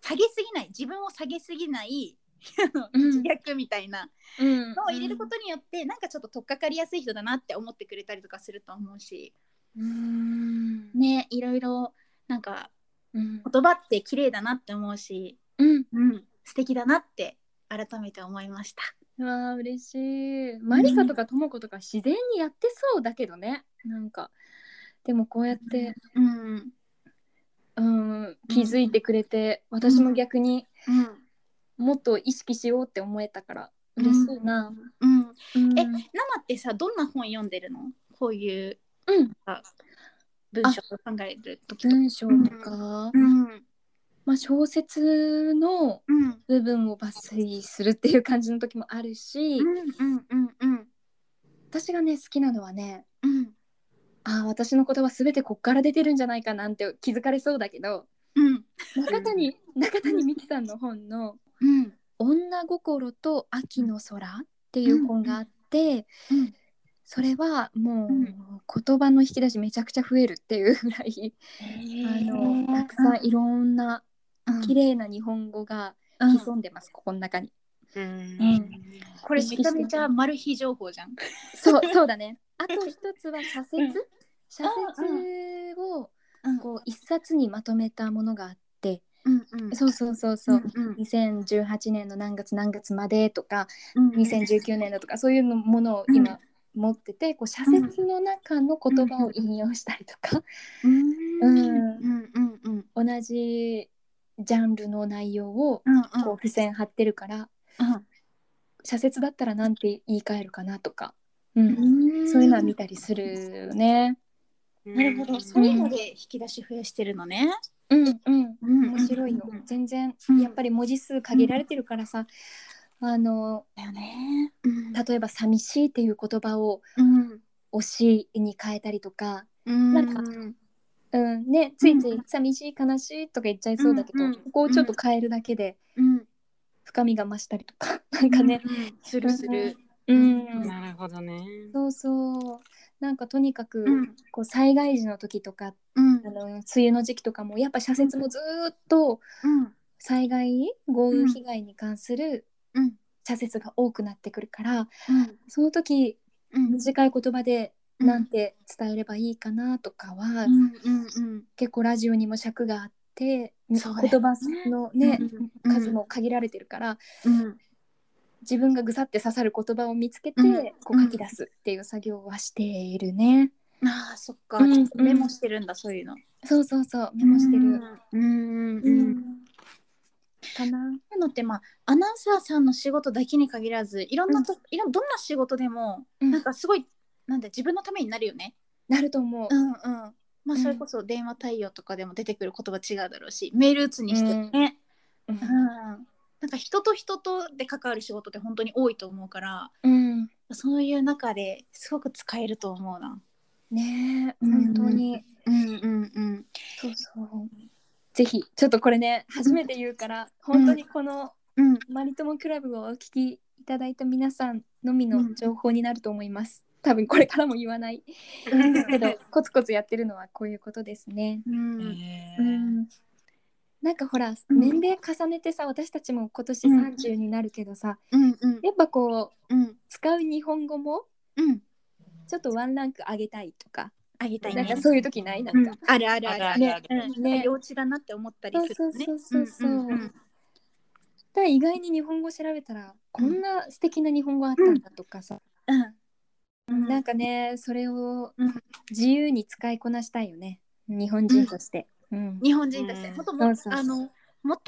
下げすぎない、自分を下げすぎない自虐みたいなのを入れることによって、うん、なんかちょっと取っかかりやすい人だなって思ってくれたりとかすると思うし、うん、ね、いろいろなんか、うん、言葉って綺麗だなって思うし、うんうん、素敵だなって改めて思いました。うわ、嬉しい。マリカとかトモコとか自然にやってそうだけどね、なんかでもこうやって、うんうん、気づいてくれて、うん、私も逆に、うん、もっと意識しようって思えたから嬉しいな、うんうんうん、え、ナナってさ、どんな本読んでるの？こういう、うん、文章を考えるときとか、文章とか、うん、まあ、小説の部分を抜粋するっていう感じの時もあるし、うんうんうんうん、私がね、好きなのはね、うん、あ、私の言葉すべてこっから出てるんじゃないかなんて気づかれそうだけど、うん、中谷美紀さんの本の、うん、女心と秋の空っていう本があって、うんうんうん、それはもう、うん、言葉の引き出しめちゃくちゃ増えるっていうぐらい、たくさんいろんな綺麗な日本語が潜んでます、うん、この中に、うんうん、これめちゃめちゃマル秘情報じゃん。そうだね。あと一つは社説をこう一冊にまとめたものがあって、うんうん、そう、うんうん、2018年の何月何月までとか、うんうん、2019年だとか、そういうものを今、うん、持ってて、こう社説の中の言葉を引用したりとか、同じジャンルの内容をこう付箋貼ってるから、うん、社説だったらなんて言い換えるかなとか、うんうん、そういうのは見たりするよね。なるほど、そういうので引き出し増やしてるのね。うんうん、面白いよ。全然やっぱり文字数限られてるからさ、だよね、うん、例えば寂しいっていう言葉を推しに変えたりとか、うん、なんか、うんね、ついつい寂しい悲しいとか言っちゃいそうだけど、うん、ここをちょっと変えるだけで深みが増したりとか、うん、なんかね、うん、する、うん、なるほどね。そうなんかとにかくこう災害時の時とか、うん、梅雨の時期とかもやっぱ社説もずっと、うん災害、豪雨被害に関する社説が多くなってくるから、うん、その時、うん、短い言葉でなんて伝えればいいかなとかは、うんうんうん、結構ラジオにも尺があって、うん、言葉の、ねうん、数も限られてるから、うん、自分がぐさって刺さる言葉を見つけて、うん、こう書き出すっていう作業はしているね。ああそっか、うん、メモしてるんだ、うん、そういうの。そうそうそう、メモしてる。うんうんかな。そういうのって、まあ、アナウンサーさんの仕事だけに限らずいろんなと、うん、どんな仕事でも、うん、なんかすごいなんで自分のためになるよね。なると思う。うんうん。まあそれこそ電話対応とかでも出てくる言葉違うだろうし、メール打つにしてもね、うんうん、なんか人と人とで関わる仕事って本当に多いと思うから、うん、そういう中ですごく使えると思うな。ねえ、本当に。うんうんうん。そうそう。ぜひちょっとこれね初めて言うから、うん、本当にこの、うん、マリトモクラブをお聞きいただいた皆さんのみの情報になると思います、うん、多分これからも言わないけどコツコツやってるのはこういうことですね、うんうん、なんかほら年齢重ねてさ、私たちも今年30になるけどさ、うんうん、やっぱこう、うん、使う日本語も、うん、ちょっとワンランク上げたいとかあげたいね、なんかそういう時ないなんか、うん、あるあるあるね、ね、幼稚だなって思ったりするね。そうそうそうそう、うんうん、だ意外に日本語調べたらこんな素敵な日本語あったんだとかさ、うんうん、なんかねそれを自由に使いこなしたいよね、日本人として、うんうん、日本人として、うん、そうそうそうもったいなか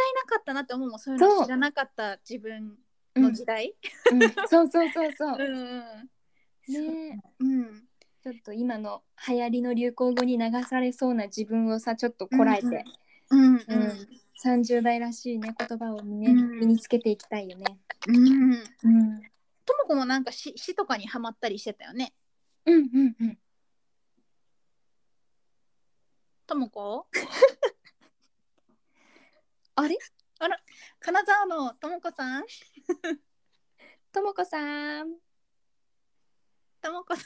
ったなって思うもん、そういうの知らなかった自分の時代、うんうん、そうそうそうそう、うん、ねうんちょっと今の流行りの流行語に流されそうな自分をさちょっとこらえて、うんうんうんうん、30代らしいね言葉をね、うん、身につけていきたいよね。うんうん、ともこもなんか詩とかにハマったりしてたよね。うんうんうん。ともこ？あれ？あら金沢のともこさん？ともこさん。ともこさん。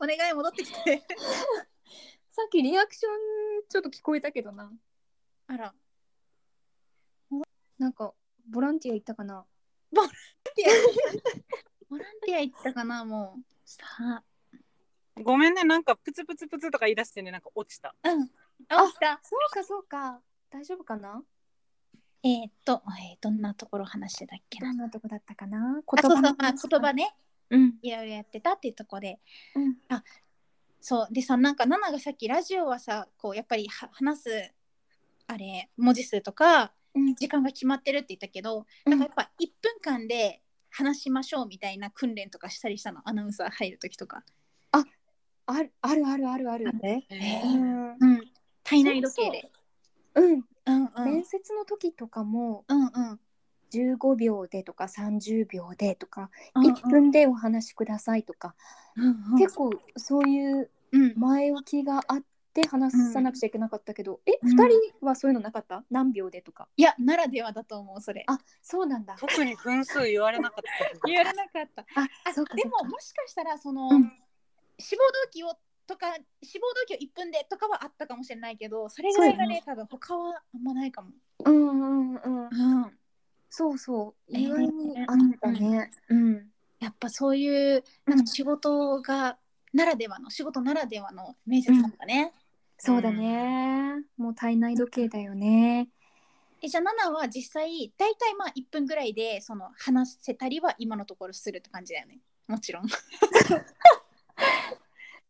お願い戻ってきてさっきリアクションちょっと聞こえたけどな。あらなんかボランティア行ったかな。ボランティア行ったかな。もうさあごめんね、なんかプツプツプツとか言い出してね、なんか落ちた、うん、落ちた。そうかそうか、大丈夫かな。どんなところ話してたっけな。どんなとこだったかな。言葉ね、うん、いろいろやってたっていうところで、うん、あそうでさ、なんかナナがさっきラジオはさこうやっぱり話すあれ文字数とか時間が決まってるって言ったけど、うん、なんかやっぱ1分間で話しましょうみたいな訓練とかしたりしたの、アナウンサー入る時とか。あるあるね、うん、体内時計でそうそう、うんうんうん、面接の時とかも、うんうん15秒でとか30秒でとか、うんうん、1分でお話しくださいとか、うんうん、結構そういう前置きがあって話さなくちゃいけなかったけど、うん、2人はそういうのなかった？何秒でとか。いやならではだと思うそれ。あそうなんだ。特に分数言われなかった言われなかったあそうかそうか。でももしかしたらその、うん、志望動機を1分でとかはあったかもしれないけど、それぐらいがね多分他はあんまないかも。うんうんうんうん、そうそう意外にあったね、うん、やっぱそういうなんか仕事がならではの、うん、仕事ならではの面接なんだね、うん、そうだね、うん、もう体内時計だよね。じゃあナナは実際だいたいまあ1分ぐらいでその話せたりは今のところするって感じだよね、もちろん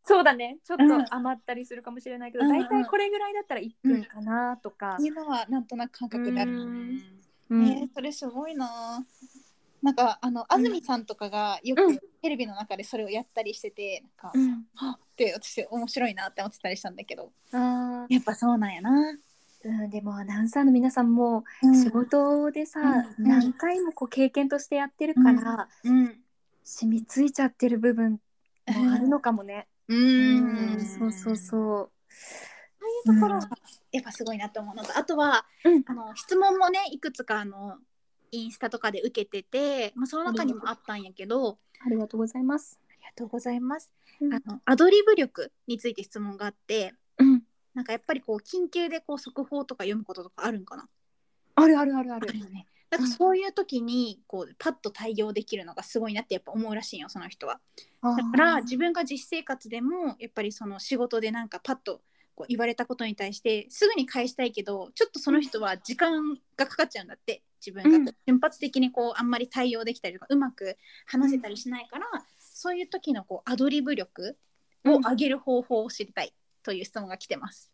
そうだね、ちょっと余ったりするかもしれないけど、だいたいこれぐらいだったら1分かなとか、うん、今はなんとなく感覚になる、うん、それすごいな。なんか安住さんとかがよくテレビの中でそれをやったりしてて、うん、なんか、うん、はっって私面白いなって思ってたりしたんだけど、あやっぱそうなんやな、うん、でもアナウンサーの皆さんも仕事でさ、うん、何回もこう経験としてやってるから、うんうん、染みついちゃってる部分もあるのかもね、うん、そうそうそう、ああいうところはやっぱすごいなと思うのと、あとは、うん、質問もねいくつかインスタとかで受けてて、まあ、その中にもあったんやけど、ありがとうございます。ありがとうございます、うん、アドリブ力について質問があって、うん、なんかやっぱりこう緊急でこう速報とか読むこととかあるんかな。あるあるあるある。あるよね。なんかそういう時にこうパッと対応できるのがすごいなってやっぱ思うらしいよ、その人は。だから自分が実生活でもやっぱりその仕事でなんかパッとこう言われたことに対してすぐに返したいけど、ちょっとその人は時間がかかっちゃうんだって。自分が瞬発的にこうあんまり対応できたりとかうまく話せたりしないから、そういう時のこうアドリブ力を上げる方法を知りたいという質問が来てます。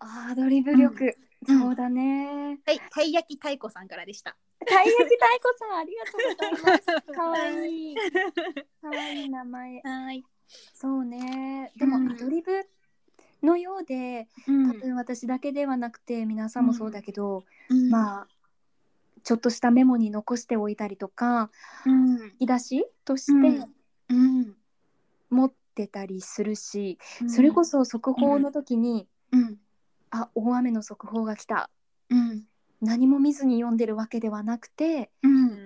アドリブ力、そうだね。はい、たい焼きたいこさんからでした。たい焼きたいこさん、ありがとうございます。かわいい、かわいい名前。はい、そうね。でもアドリブのようで、多分私だけではなくて皆さんもそうだけど、まあちょっとしたメモに残しておいたりとか、引き出しとして持ってたりするし、それこそ速報の時に、あ、大雨の速報が来た、何も見ずに読んでるわけではなくて、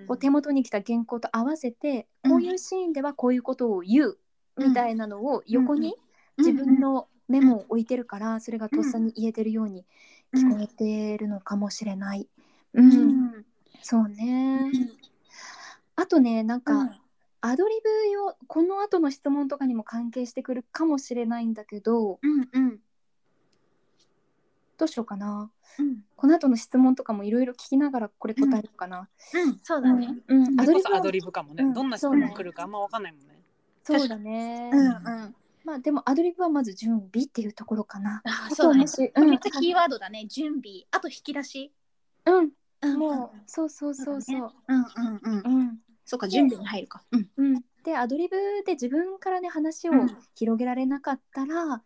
お手元に来た原稿と合わせて、こういうシーンではこういうことを言うみたいなのを横に自分のメモを置いてるから、それがとっさに言えてるように聞こえてるのかもしれない、そうね、あとね、なんか、アドリブをこの後の質問とかにも関係してくるかもしれないんだけど、どうしようかな、この後の質問とかもいろいろ聞きながらこれ答えるかな、そうだね、アドリブかもね、どんな質問来るかあんま分かんないもんね。そうだね、まあ、でもアドリブはまず準備っていうところかな。あ、そうだね。キーワードだね、準備。あと引き出し。もうそうそうそうそう。そうか、準備に入るか。でアドリブで自分からね話を広げられなかったら、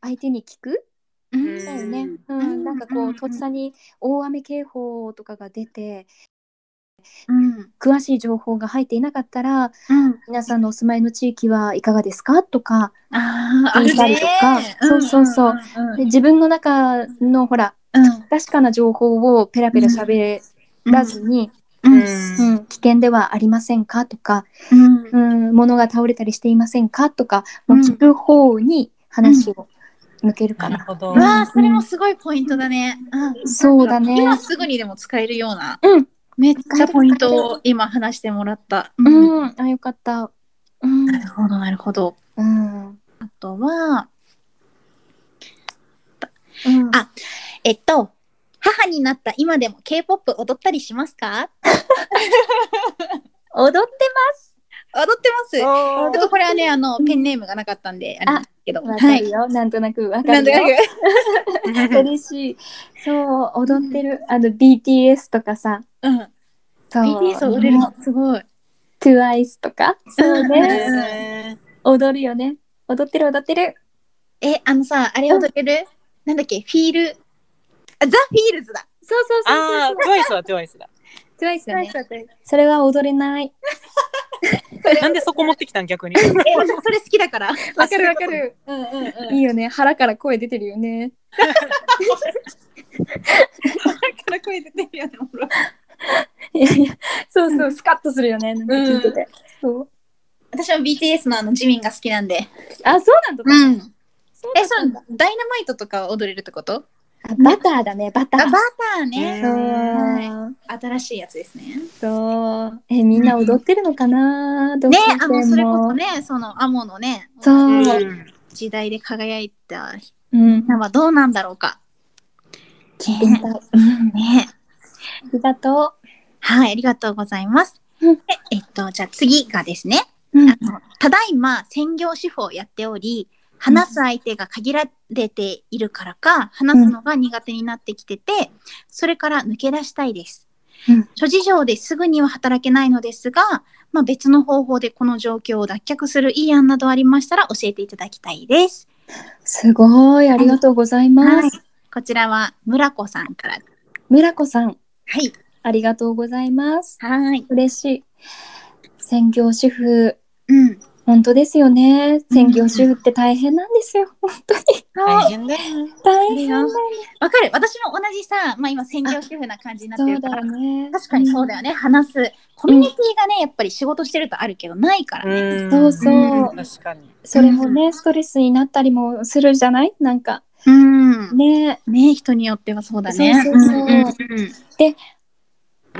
相手に聞く。だよね。なんかこうとっさに大雨警報とかが出て、詳しい情報が入っていなかったら、皆さんのお住まいの地域はいかがですかとか聞いたりとか、そうそうそう、で自分の中のほら、確かな情報をペラペラ喋らずに、危険ではありませんかとか、物が倒れたりしていませんかとか、もう聞く方に話を向けるかな。わあ、それもすごいポイントだね。そうだね。今すぐにでも使えるような。めっちゃポイントを今話してもらった。あ、よかった。なるほどなるほど。あとは、あ、母になった今でも K-POP 踊ったりしますか？踊ってます。踊ってます。ちょっとこれはね、ペンネームがなかったんであれなんですけど、わかるよ、なんとなくわかるよ。嬉しい。そう、踊ってる。BTS とかさ。BTS 踊れるのすごい。TWICE とか。そうね。踊るよね。踊ってる踊ってる。さ、あれ踊れる？なんだっけ？ザ・フィールズだ。そうそうそう。ああ、TWICE は TWICE だ。TWICE だね。それは踊れない。なんでそこ持ってきたん逆に。私それ好きだから。わかるわかる。いいよね。腹から声出てるよね。腹から声出てるよね。いやいや、そうそう、スカッとするよね。なんか聞いてて。そう。私は BTS のジミンが好きなんで。あ、そうなんだ。そうダイナマイトとか踊れるってこと？バターだね、バター。バターね。新しいやつですね。そう。みんな踊ってるのかな。ね、それこそね、そのアモのね、そう時代で輝いた人はどうなんだろうか。ね、ありがとう。はい、ありがとうございます。じゃあ次がですね。ただいま専業主婦をやっており。話す相手が限られているからか話すのが苦手になってきてて、それから抜け出したいです、諸事情ですぐには働けないのですが、まあ、別の方法でこの状況を脱却するいい案などありましたら教えていただきたいです。すごい、ありがとうございます、こちらは村子さんから。村子さん、はい、ありがとうございます。はい、嬉しい。専業主婦、本当ですよね。専業主婦って大変なんですよ。本当に大変だよ。大変だね。わかる。私も同じさ、まあ今専業主婦な感じになってるから、確かにそうだよね。話すコミュニティがね、やっぱり仕事してるとあるけどないからね。そうそう。確かに。それもね、ストレスになったりもするじゃない？なんか。うん、ね人によってはそうだね。そうそうそう、うんうん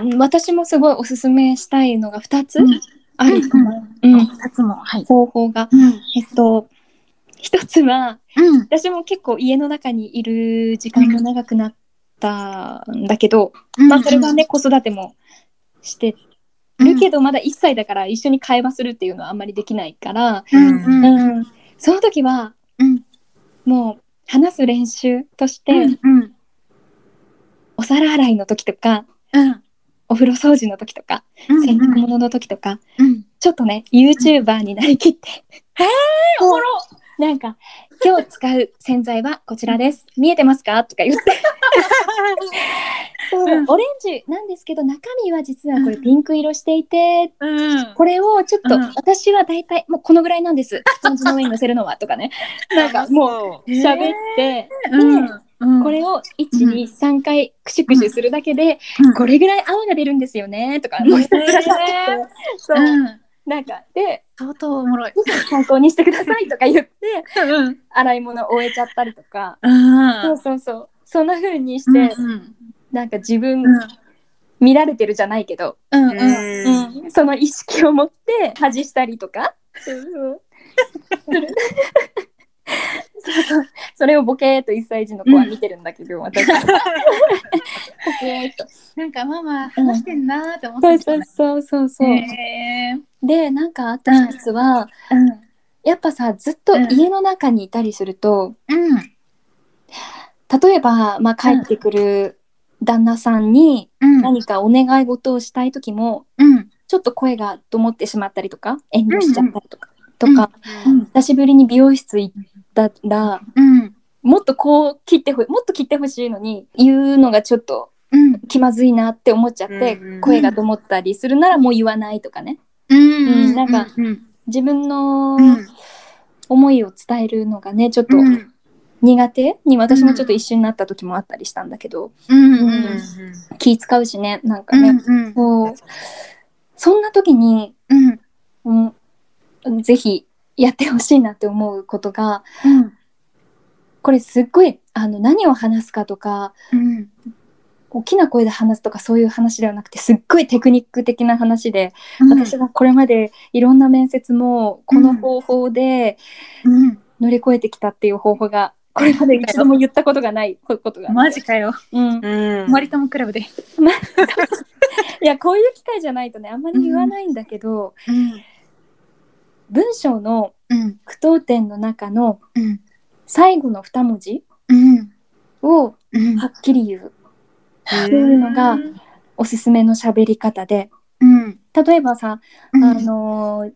うん、で私もすごいおすすめしたいのが2つある方法が、うん、1つは、うん、私も結構家の中にいる時間が長くなったんだけど、うんまあ、それはね、うん、子育てもしてるけど、うん、まだ1歳だから一緒に会話するっていうのはあんまりできないから、うんうんうん、その時は、うん、もう話す練習として、うんうん、お皿洗いの時とか、うん、お風呂掃除の時とか、うんうん、洗濯物の時とか、うん、ちょっとね YouTuber になりきって、うん、おもろなんか今日使う洗剤はこちらです見えてますかとか言ってそう、うん、オレンジなんですけど中身は実はこれピンク色していて、うん、これをちょっと、うん、私はだいたいもうこのぐらいなんですスポンジの上に乗せるのはとかねなんかもう喋って、うん、これを 1,2,3、うん、回クシュクシュするだけで、うん、これぐらい泡が出るんですよねとか、うん、もうひたすらそう、うんなんかで相当おもろい参考にしてくださいとか言って、うん、洗い物を終えちゃったりとか、うん、そうそんな風にして、うんうん、なんか自分、うん、見られてるじゃないけど、うんうんうん、その意識を持って恥したりとかそうそれをボケーと1歳児の子は見てるんだけど、うん、私ボケーとなんかママ話してんなって思って、うん、そう、でなんかあったやつは、うん、やっぱさずっと家の中にいたりすると、うん、例えば、まあ、帰ってくる旦那さんに何かお願い事をしたい時も、うん、ちょっと声がどもってしまったりとか遠慮しちゃったりとか、うんうんうん、久しぶりに美容室行ったら、うん、もっとこうもっと切ってほしいのに言うのがちょっと気まずいなって思っちゃって、うん、声がどもったりするならもう言わないとかね、うんうん、なんか、うん、自分の思いを伝えるのがねちょっと苦手に私もちょっと一緒になった時もあったりしたんだけど、うんうん、気使うしねなんかね、うんうん、そんな時に、うんぜひやってほしいなって思うことが、うん、これすっごい何を話すかとか、うん、大きな声で話すとかそういう話ではなくてすっごいテクニック的な話で、うん、私がこれまでいろんな面接もこの方法で乗り越えてきたっていう方法がこれまで一度も言ったことがないことがマジかよ、うん、マリトモクラブでいやこういう機会じゃないとねあんまり言わないんだけど、うんうん文章の句読点の中の最後の2文字をはっきり言うっていうのがおすすめの喋り方で、うん、例えばさ、うん、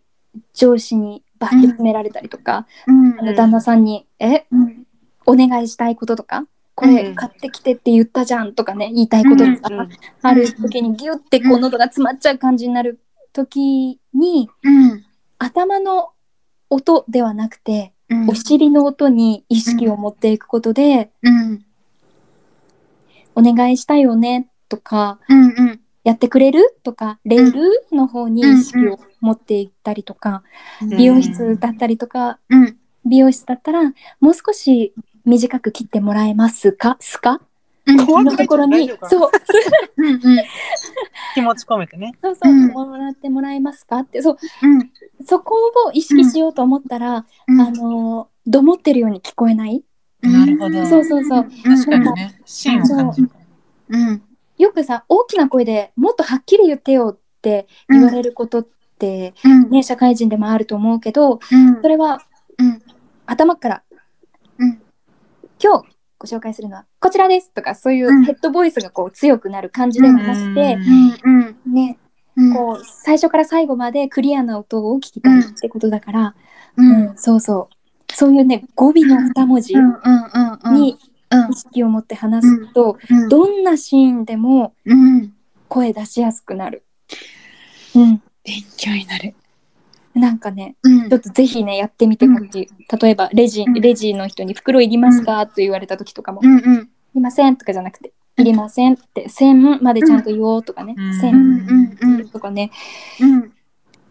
上司にバッて詰められたりとか、うん、旦那さんにうん、お願いしたいこととかこれ買ってきてって言ったじゃんとかね言いたいこととか、うん、ある時にギュッてこう喉が詰まっちゃう感じになる時に、うん頭の音ではなくて、うん、お尻の音に意識を持っていくことで、うん、お願いしたいよねとか、うんうん、やってくれるとかレールの方に意識を持っていったりとか、うんうん、美容室だったりとか、うん、美容室だったらもう少し短く切ってもらえますかのところにそううん、うん、気持ち込めてねそう、うん、もらってもらえますかってそう、うん、そこを意識しようと思ったら、うん、どもってるように聞こえない、うん、なるほどそう確かにね芯を感じる、うん、よくさ大きな声でもっとはっきり言ってよって言われることって、うんね、社会人でもあると思うけど、うん、それは、うん、頭から、うん、今日ご紹介するのはこちらですとかそういうヘッドボイスがこう強くなる感じではなくて、うんねうん、こう最初から最後までクリアな音を聞きたいってことだから、うんうん、そういうね語尾の2文字に意識を持って話すと、うんうんうん、どんなシーンでも声出しやすくなる、うん、勉強になるなんかね、うん、ちょっとぜひねやってみてほしい、うん、例えばレジの人に袋いりますか、うん、と言われた時とかも、うんうん、いりませんとかじゃなくていりませんって線までちゃんと言おうとかね、うん、線とかね、うん、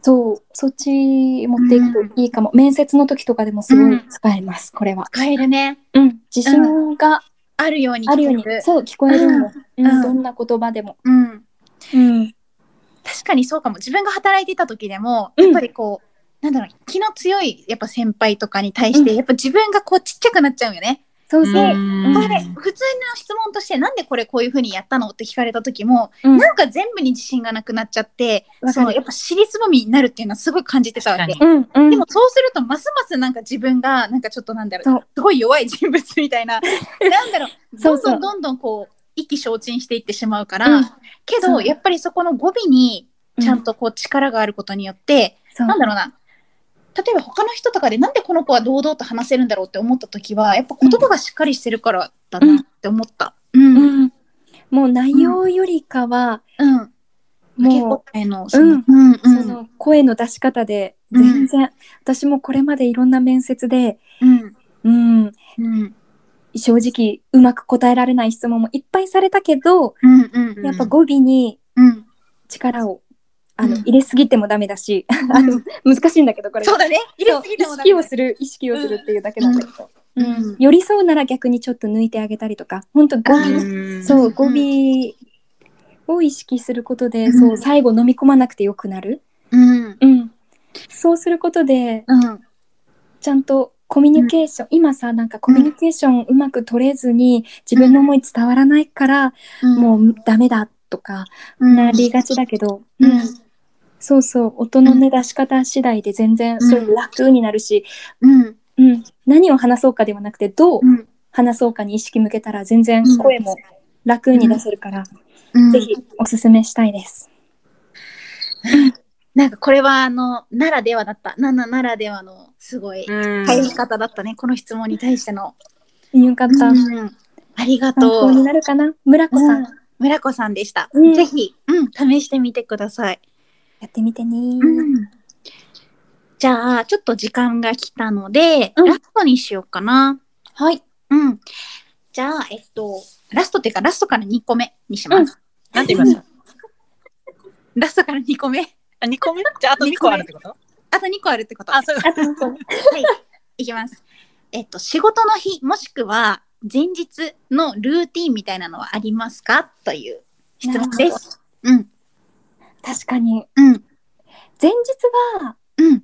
そう、そっち持っていくといいかも、うん、面接の時とかでもすごい使えます、うん、これは使えるね、うん、自信があるように聞こえるの、うんうん、どんな言葉でも、うんうん、確かにそうかも。自分が働いていた時でもやっぱりこう、うん、なんだろう、気の強いやっぱ先輩とかに対して、うん、やっぱ自分がこうちっちゃくなっちゃうよね。そうそう、これね、普通の質問としてなんでこれこういう風にやったのって聞かれた時も、うん、なんか全部に自信がなくなっちゃって、そのやっぱ尻すぼみになるっていうのはすごい感じてたわけ、うんうん、でもそうするとますますなんか自分がなんかちょっとなんだろう、すごい弱い人物みたいななんだろう、そうそう、どんどんこう意気消沈していってしまうから、うん、けどやっぱりそこの語尾にちゃんとこう力があることによって、うん、なんだろうな、例えば他の人とかでなんでこの子は堂々と話せるんだろうって思った時はやっぱ言葉がしっかりしてるからだなって思った、うんうんうん、もう内容よりかは、うん、もうその声の出し方で全然、うん、私もこれまでいろんな面接で、うんうんうん、正直うまく答えられない質問もいっぱいされたけど、うんうんうん、やっぱ語尾に力を入れすぎてもダメだし、うん、難しいんだけどこれそうだね、入れすぎてもダメ、意識をするっていうだけなんだけど、うんうん、寄り添うなら逆にちょっと抜いてあげたりとか、本当語尾、そう語尾を意識することで、うん、そう最後飲み込まなくてよくなる、うんうん、そうすることで、うん、ちゃんとコミュニケーション、うん、今さなんかコミュニケーションうまく取れずに自分の思い伝わらないから、うん、もうダメだとかなりがちだけど、うんうん、そうそう、音のね出し方次第で全然それ楽になるし、うんうん、何を話そうかではなくてどう話そうかに意識向けたら全然声も楽に出せるから、うんうん、ぜひおすすめしたいです、うん、なんかこれはならではだったならではのすごい返し方だったね、この質問に対しての。よかった、うん、ありがとう。参考になるかな。村子さんでした、うん、ぜひ、うん、試してみてください。やってみてね、うん、じゃあちょっと時間が来たので、うん、ラストにしようかな。はい、うん、じゃあラストっていうかラストから2個目にします、うん、なんて言いましたラストから2個目。あ、2個目じゃあ、あと2個あるってこと。あと2個あるってこと。あ、そういうこと。はい、いきます。仕事の日もしくは前日のルーティーンみたいなのはありますかという質問です、うん、確かに、うん、前日は、うん、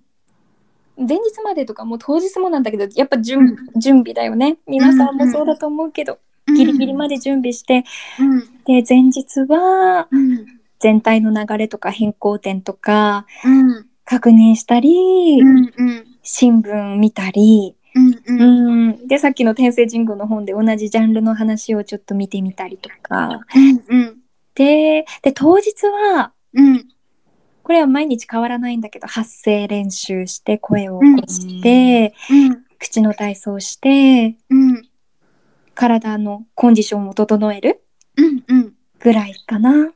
前日までとかもう当日もなんだけどやっぱうん、準備だよね。皆さんもそうだと思うけど、うん、ギリギリまで準備して、うん、で前日は、うん、全体の流れとか変更点とか、うん、確認したり、うんうん、新聞見たり、うんうんうん、でさっきの天聖人語の本で同じジャンルの話をちょっと見てみたりとか、うんうん、で当日は、うん、これは毎日変わらないんだけど発声練習して声を起こして、うん、口の体操して、うん、体のコンディションを整えるぐらいかな。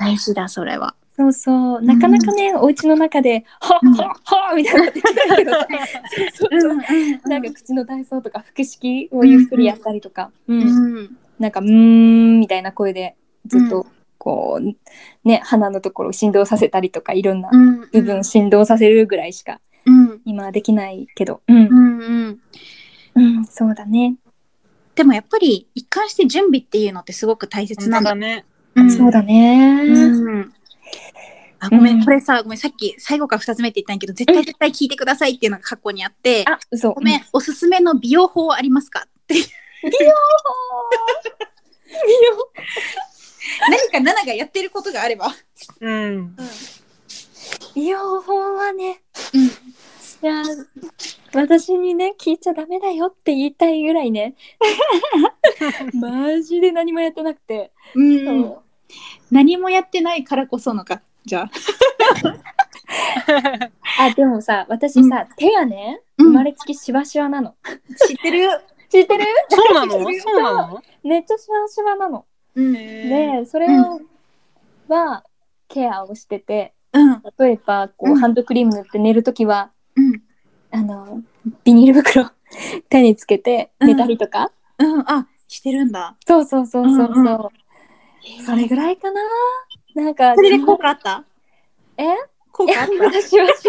大事だそれは。そうそう、なかなかね、うん、お家の中でほっほっほっみたいなって言ってたけどなんか口の体操とか腹式をゆっくりやったりとか、うんうん、なんかうーんみたいな声でずっとこう、うん、ね、鼻のところを振動させたりとかいろんな部分振動させるぐらいしか今はできないけど、うんうんうんうん、そうだね。でもやっぱり一貫して準備っていうのってすごく大切なんだね、うん、そうだね、うん。あ、ごめん、これさ、ごめん、さっき最後から2つ目って言ったんやけど、絶対聞いてくださいっていうのが過去にあって、うん、あ、嘘。ごめん、おすすめの美容法ありますかって。美容何かナナがやってることがあれば。うん。うん、美容法はね、うん、いや、私にね、聞いちゃダメだよって言いたいぐらいね。マジで何もやってなくて。うん。何もやってないからこそのか。じゃあでもさ、私さ、うん、手がね生まれつきシワシワなの、うん、知ってるそうなのめっちゃシワシワなの、うん、でそれを、うん、はケアをしてて、うん、例えばこう、うん、ハンドクリーム塗って寝るときは、うん、ビニール袋手につけて寝たりとか、うんうん、あ、してるんだ。そうそうそうそう、うんうん、それぐらいかな。なんかそれで効果あった？効果あった？私はします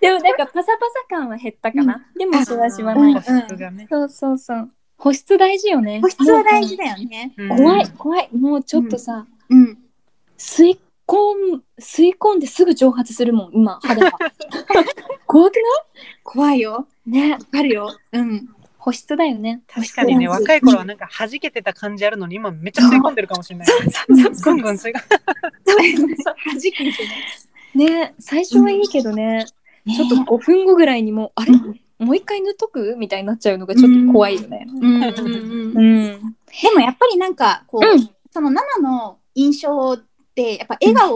でもなんかパサパサ感は減ったかな、うん、でもシワシワない、うん、保湿がね、そうそうそう、保湿大事よね。保湿は大事だよね。怖い怖い、もうちょっとさ、うんうん、吸い込んですぐ蒸発するもん今肌が怖くない？怖いよね、わかるよ、うん、保湿だよね。確かにね、若い頃はなんか弾けてた感じあるのに今めっちゃ吸い込んでるかもしれないぐんぐん吸い込ん弾けてね、最初はいいけどね、うん、ちょっと5分後ぐらいにも、あれ、もう一回塗っとくみたいになっちゃうのがちょっと怖いよね。でもやっぱりなんかこう、うん、そのナナの印象でやっぱ笑顔す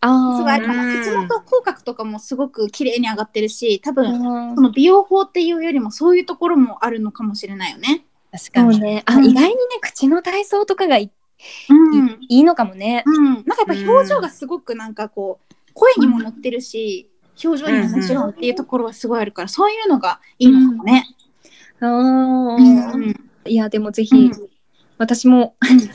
ごいあるかな、うん、口元口角とかもすごく綺麗に上がってるし、多分その美容法っていうよりもそういうところもあるのかもしれないよね。確かにね、あ、うん、意外にね口の体操とかが うん、いいのかもね、うん、なんかやっぱ表情がすごくなんかこう声にも乗ってるし、うん、表情にももちろんっていうところはすごいあるから、うん、そういうのがいいのかもね、うん、いやでもぜひ、うん、私も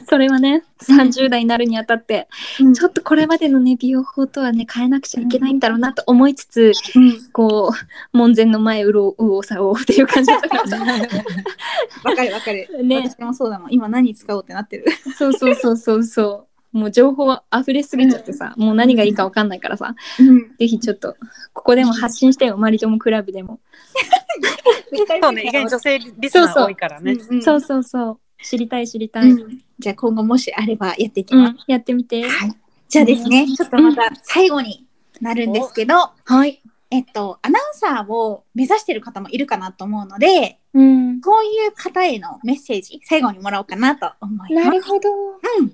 それはね、うん、30代になるにあたって、うん、ちょっとこれまでのね美容法とはね変えなくちゃいけないんだろうなと思いつつ、うん、こう門前の前うおさおっていう感じだったからわかるわかる、ね、私もそうだもん、今何使おうってなってるそうそうそうそうそう、もう情報は溢れすぎちゃってさ、もう何がいいか分かんないからさ、うん、ぜひちょっとここでも発信してよ、マリトモクラブでもそうね、意外に女性リスナー多いからね、そうそうそう、知りたい知りたい、うん、じゃあ今後もしあればやっていきます、うん、やってみて、はい、じゃあですね、ちょっとまた最後になるんですけど、うん、はい、アナウンサーを目指してる方もいるかなと思うので、うん、こういう方へのメッセージ最後にもらおうかなと思います。なるほど、うん、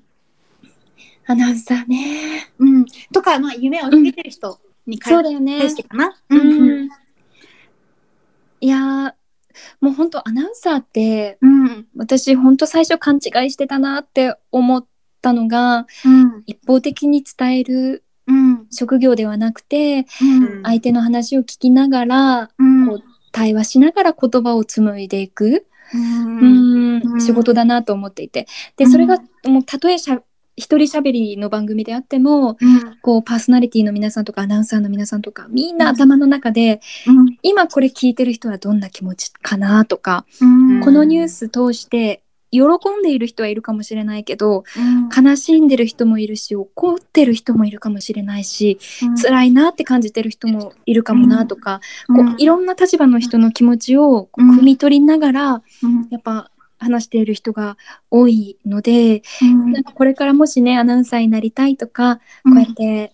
アナウンサーね、うん、とか、まあ、夢を追いかけてる人に関してかな、うん、そうだよね、うんうん、いやもう本当アナウンサーって、うん、私本当最初勘違いしてたなって思ったのが、うん、一方的に伝える職業ではなくて、うん、相手の話を聞きながら、うん、こう対話しながら言葉を紡いでいく、うんうん、仕事だなと思っていて、でそれがもうたとえ一人しゃべりの番組であっても、うん、こうパーソナリティの皆さんとかアナウンサーの皆さんとかみんな頭の中で、うん、今これ聞いてる人はどんな気持ちかなとか、うん、このニュース通して喜んでいる人はいるかもしれないけど、うん、悲しんでる人もいるし怒ってる人もいるかもしれないし、うん、辛いなって感じてる人もいるかもなとか、うん、こういろんな立場の人の気持ちをこう汲み取りながら、うん、やっぱ話している人が多いので、うん、なんかこれからもしねアナウンサーになりたいとか、うん、こうやって言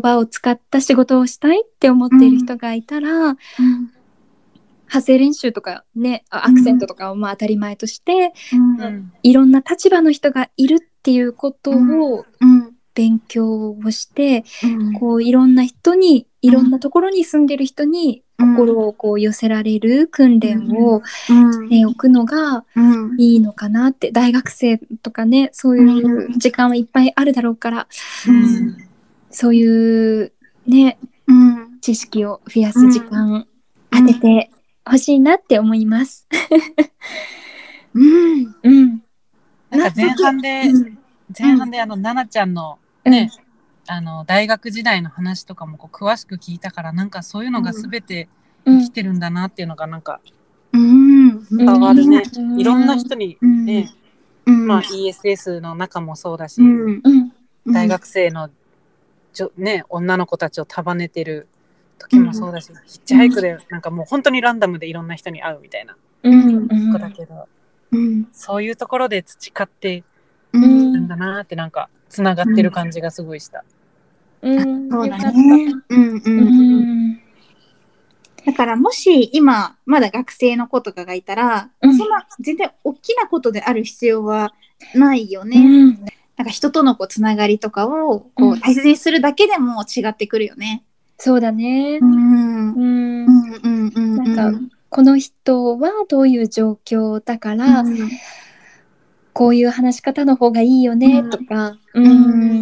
葉を使った仕事をしたいって思っている人がいたら、うん、発声練習とかね、アクセントとかをまあ当たり前として、うんうん、いろんな立場の人がいるっていうことを勉強をして、うん、こういろんな人にいろんなところに住んでる人に心をこう寄せられる訓練をしておくのがいいのかなって、大学生とかねそういう時間はいっぱいあるだろうから、うん、そういうね、うん、知識を増やす時間当ててほしいなって思いますうん、うん、なんか前半でななちゃんのね、うん、大学時代の話とかもこう詳しく聞いたから、なんかそういうのが全て生きてるんだなっていうのがなんか伝わるね、いろんな人にね、まあ、ESS の中もそうだし、大学生のね、女の子たちを束ねてる時もそうだし、ヒッチハイクでなんかもう本当にランダムでいろんな人に会うみたいな子だけど、そういうところで培ってるんだなって、なんかつながってる感じがすごいした。そうだね。だからもし今まだ学生の子とかがいたら、うん、そんな全然大きなことである必要はないよね。うん、なんか人とのこうつながりとかをこう大切にするだけでも違ってくるよね。うん、そうだね。なんかこの人はどういう状況だから、うん、こういう話し方の方がいいよねとか、うんう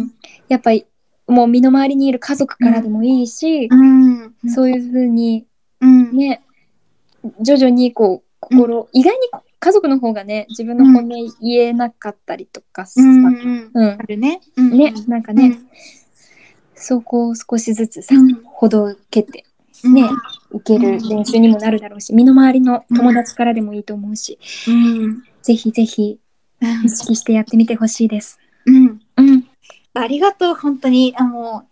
ん、やっぱりもう身の回りにいる家族からでもいいし、うん、そういう風にね、うん、徐々にこう心、うん、意外に考家族の方がね自分の本音言えなかったりとかさ、うんうん、あるね、うん、ね、なんかね、うん、そこを少しずつさ、うん、ほどけてね、うん、受ける練習にもなるだろうし、身の回りの友達からでもいいと思うし、うん、ぜひぜひ意識してやってみてほしいです、うんうん、ありがとう。本当に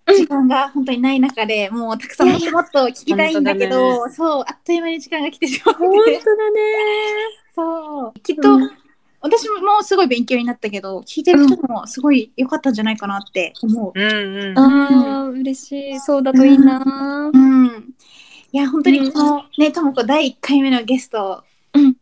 時間が本当にない中で、うん、もうたくさんもっともっと聞きたいんだけど、いやいや、そう、あっという間に時間が来てしまって、本当だねそう、きっと、うん、私もすごい勉強になったけど、聞いてる人もすごい良かったんじゃないかなって思う、うんうん、あ、嬉しい、そうだといいな、うんうん、いや本当にこの、ね、ともこ第1回目のゲスト、うん、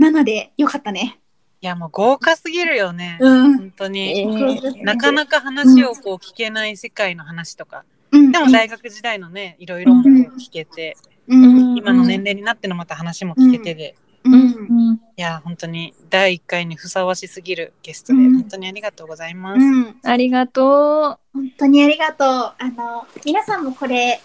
7で良かったね。いやもう豪華すぎるよね、うん、本当に、なかなか話をこう聞けない世界の話とか、うん、でも大学時代のね、いろいろも聞けて、うん、今の年齢になってのまた話も聞けてで、うんうん、いや本当に第1回にふさわしすぎるゲストで、うん、本当にありがとうございます、うん、ありがとう、本当にありがとう。皆さんもこれ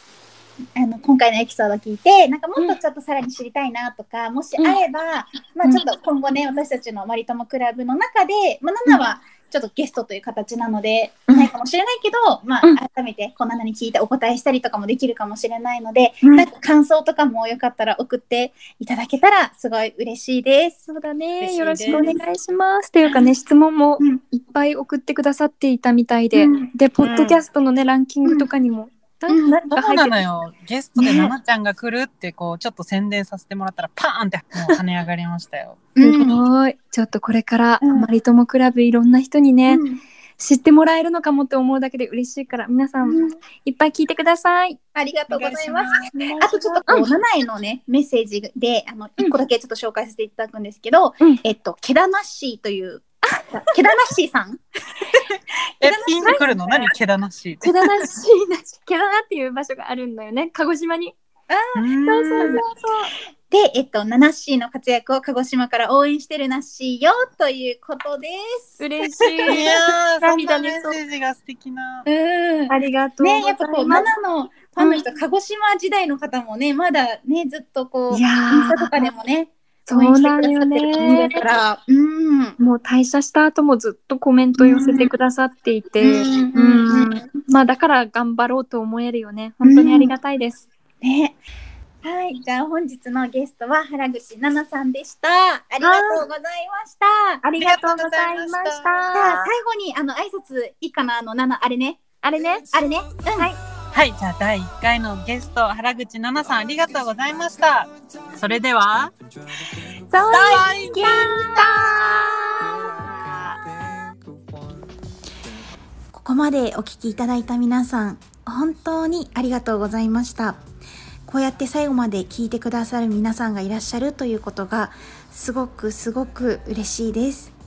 今回のエピソード聞いて、なんかもっとちょっとさらに知りたいなとか、うん、もしあれば、うん、まあちょっと今後ね、私たちのマリトモクラブの中で、まあ、7はちょっとゲストという形なので、うん、ないかもしれないけど、まあ、改めてこう7に聞いてお答えしたりとかもできるかもしれないので、うん、なんか感想とかもよかったら送っていただけたらすごい嬉しいです。そうだね、よろしくお願いしますというかね、質問もいっぱい送ってくださっていたみたいで、うん、でポッドキャストのね、ランキングとかにも、うんなんか入ってる。そうなのよ、ゲストでななちゃんが来るってこうちょっと宣伝させてもらったらパーンってもう跳ね上がりましたよすごい、ちょっとこれからマリトモクラブいろんな人にね、うん、知ってもらえるのかもって思うだけで嬉しいから、皆さんいっぱい聞いてください、うん、ありがとうございます。あとちょっとこう7へのねメッセージで1個だけちょっと紹介させていただくんですけど、うん、ケダナッシーというケダナッシーさんピンで来るの何ケダナッシーってケダナッシーなしケダナっていう場所があるんだよね、鹿児島に。あ、そうそうそうそうで、ナッシーの活躍を鹿児島から応援してるナッシーよということです。嬉しいいや涙メッセージが素敵な、うん、ありがとうございます、ね、やっぱこうナナのファンの人、うん、鹿児島時代の方もね、まだねずっとこうインスタとかでもね、そうなんよね、だから、うん、もう退社した後もずっとコメント寄せてくださっていて、うんうん、まあだから頑張ろうと思えるよね、本当にありがたいです、うん、ね。はい、じゃあ本日のゲストは原口奈々さんでした。ありがとうございました。ありがとうございました。じゃあ最後に挨拶いいかな、奈々あれねあれねあれね、うん、はいはい、じゃあ第1回のゲスト原口奈々さんありがとうございました。それではサワイキンタ。ここまでお聞きいただいた皆さん本当にありがとうございました。こうやって最後まで聞いてくださる皆さんがいらっしゃるということがすごくすごく嬉しいです。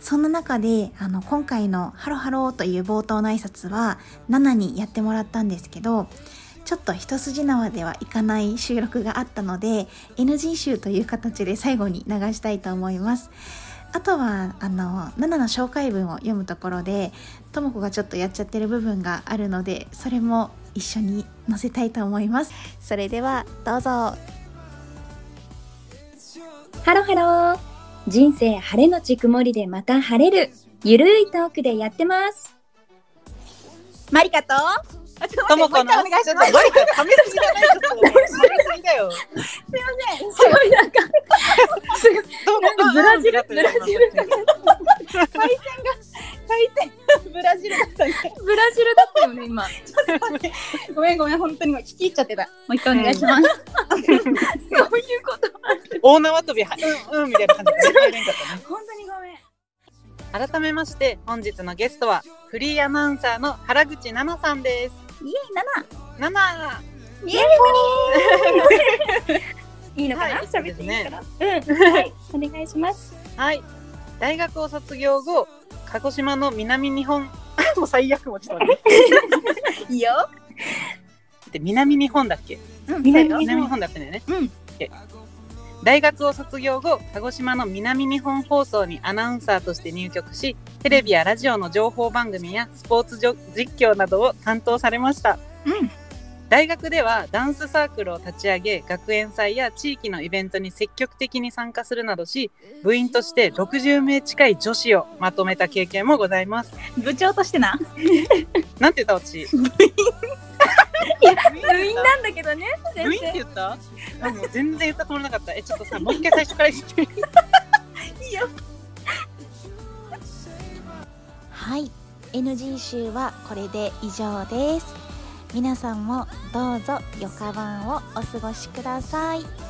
そんな中で今回のハロハロという冒頭の挨拶はナナにやってもらったんですけど、ちょっと一筋縄ではいかない収録があったので NG 集という形で最後に流したいと思います。あとはナナの紹介文を読むところでともこがちょっとやっちゃってる部分があるので、それも一緒に載せたいと思います。それではどうぞ。ハロハロ、人生晴れのち曇りでまた晴れるゆるいトークでやってます。マリカとともこのマリカ食べ過ぎじゃない食べ過ぎだよすいません、すごいなんかなんかブラジル海鮮がブラジルだったよね今ごめん本当にもう聞き入っちゃってた。もう一回お願いしますそういうこと大縄跳びみたいな感じで本当にごめん。改めまして本日のゲストはフリーアナウンサーの原口奈々さんです。イエイナナナナイエイいいのかな、はい、喋っていいかな、うん、はい、お願いしますはい、大学を卒業後鹿児島の南日本もう最悪もちょっと待っていいよで南日本だっけ、うん、南日本だったんだよね、うん、大学を卒業後、鹿児島の南日本放送にアナウンサーとして入局し、テレビやラジオの情報番組やスポーツ実況などを担当されました、うん、大学ではダンスサークルを立ち上げ、学園祭や地域のイベントに積極的に参加するなどし、部員として60名近い女子をまとめた経験もございます。部長としてななんて言った私部員なんだけどね。部員って言った？もう全然言ったつもりなかった。ちょっとさ、もう一回最初から言っていいよ。はい、 NG 集はこれで以上です。皆さんもどうぞよかばんをお過ごしください。